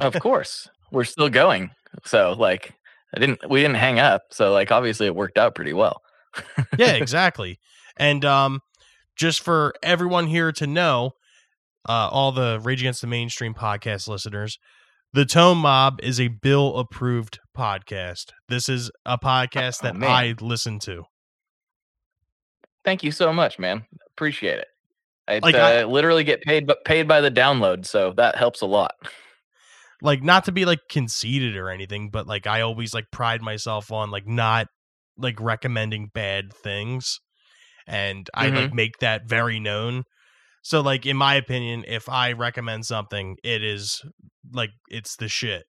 Of course, we're still going. So, like, I didn't we didn't hang up. So, like, obviously, it worked out pretty well. Yeah, exactly. And um, just for everyone here to know, uh, all the Rage Against the Mainstream podcast listeners, the Tone Mob is a Bill-approved podcast. This is a podcast that oh, I listen to. Thank you so much, man. Appreciate it. I, like, uh, I literally get paid paid by the download, so that helps a lot. Like, not to be, like, conceited or anything, but, like, I always, like, pride myself on, like, not, like, recommending bad things. And I, mm-hmm. like, make that very known. So, like, in my opinion, if I recommend something, it is, like, it's the shit.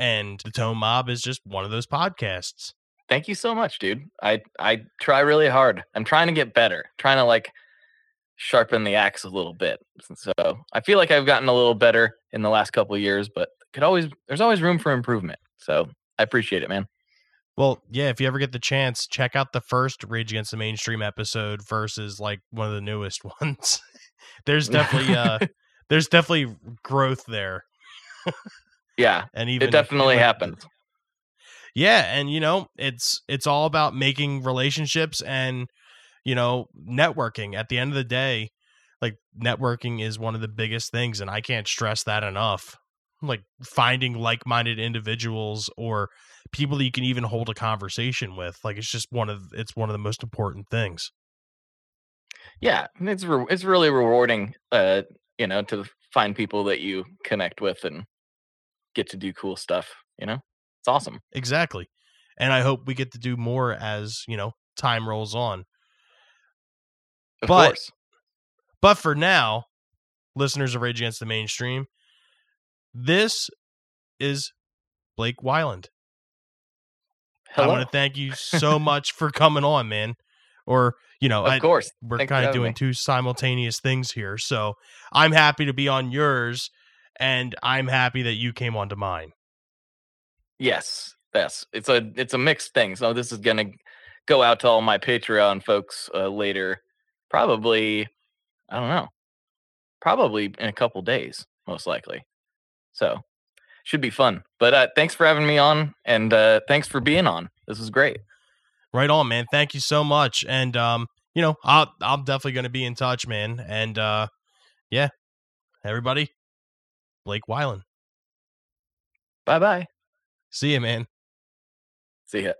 And the Tone Mob is just one of those podcasts. Thank you so much, dude. I, I try really hard. I'm trying to get better. Trying to, like, sharpen the axe a little bit. So, I feel like I've gotten a little better in the last couple of years, but could always there's always room for improvement. So, I appreciate it, man. Well, yeah, if you ever get the chance, check out the first Rage Against the Mainstream episode versus, like, one of the newest ones. There's definitely uh, there's definitely growth there. Yeah, and even it definitely happened. Yeah, and you know, it's it's all about making relationships and, you know, networking. At the end of the day, like, networking is one of the biggest things, and I can't stress that enough. Like, finding like-minded individuals or people that you can even hold a conversation with. Like, it's just one of it's one of the most important things. Yeah, it's re- it's really rewarding, uh, you know, to find people that you connect with and get to do cool stuff. You know, it's awesome. Exactly, and I hope we get to do more as, you know, time rolls on. Of but, course, but for now, listeners of Rage Against the Mainstream, this is Blake Wyland. Hello. I want to thank you so much for coming on, man. Or, you know, of I, course. We're Thanks kind of doing me. two simultaneous things here. So I'm happy to be on yours, and I'm happy that you came onto mine. Yes, yes. It's a it's a mixed thing. So this is going to go out to all my Patreon folks uh, later. Probably, I don't know, probably in a couple days, most likely. So should be fun. But uh, thanks for having me on, and uh, thanks for being on. This was great. Right on, man. Thank you so much. And um, you know, I'll, I'm definitely going to be in touch, man. And uh, yeah, everybody, Blake Wyland. Bye bye. See ya, man. See ya.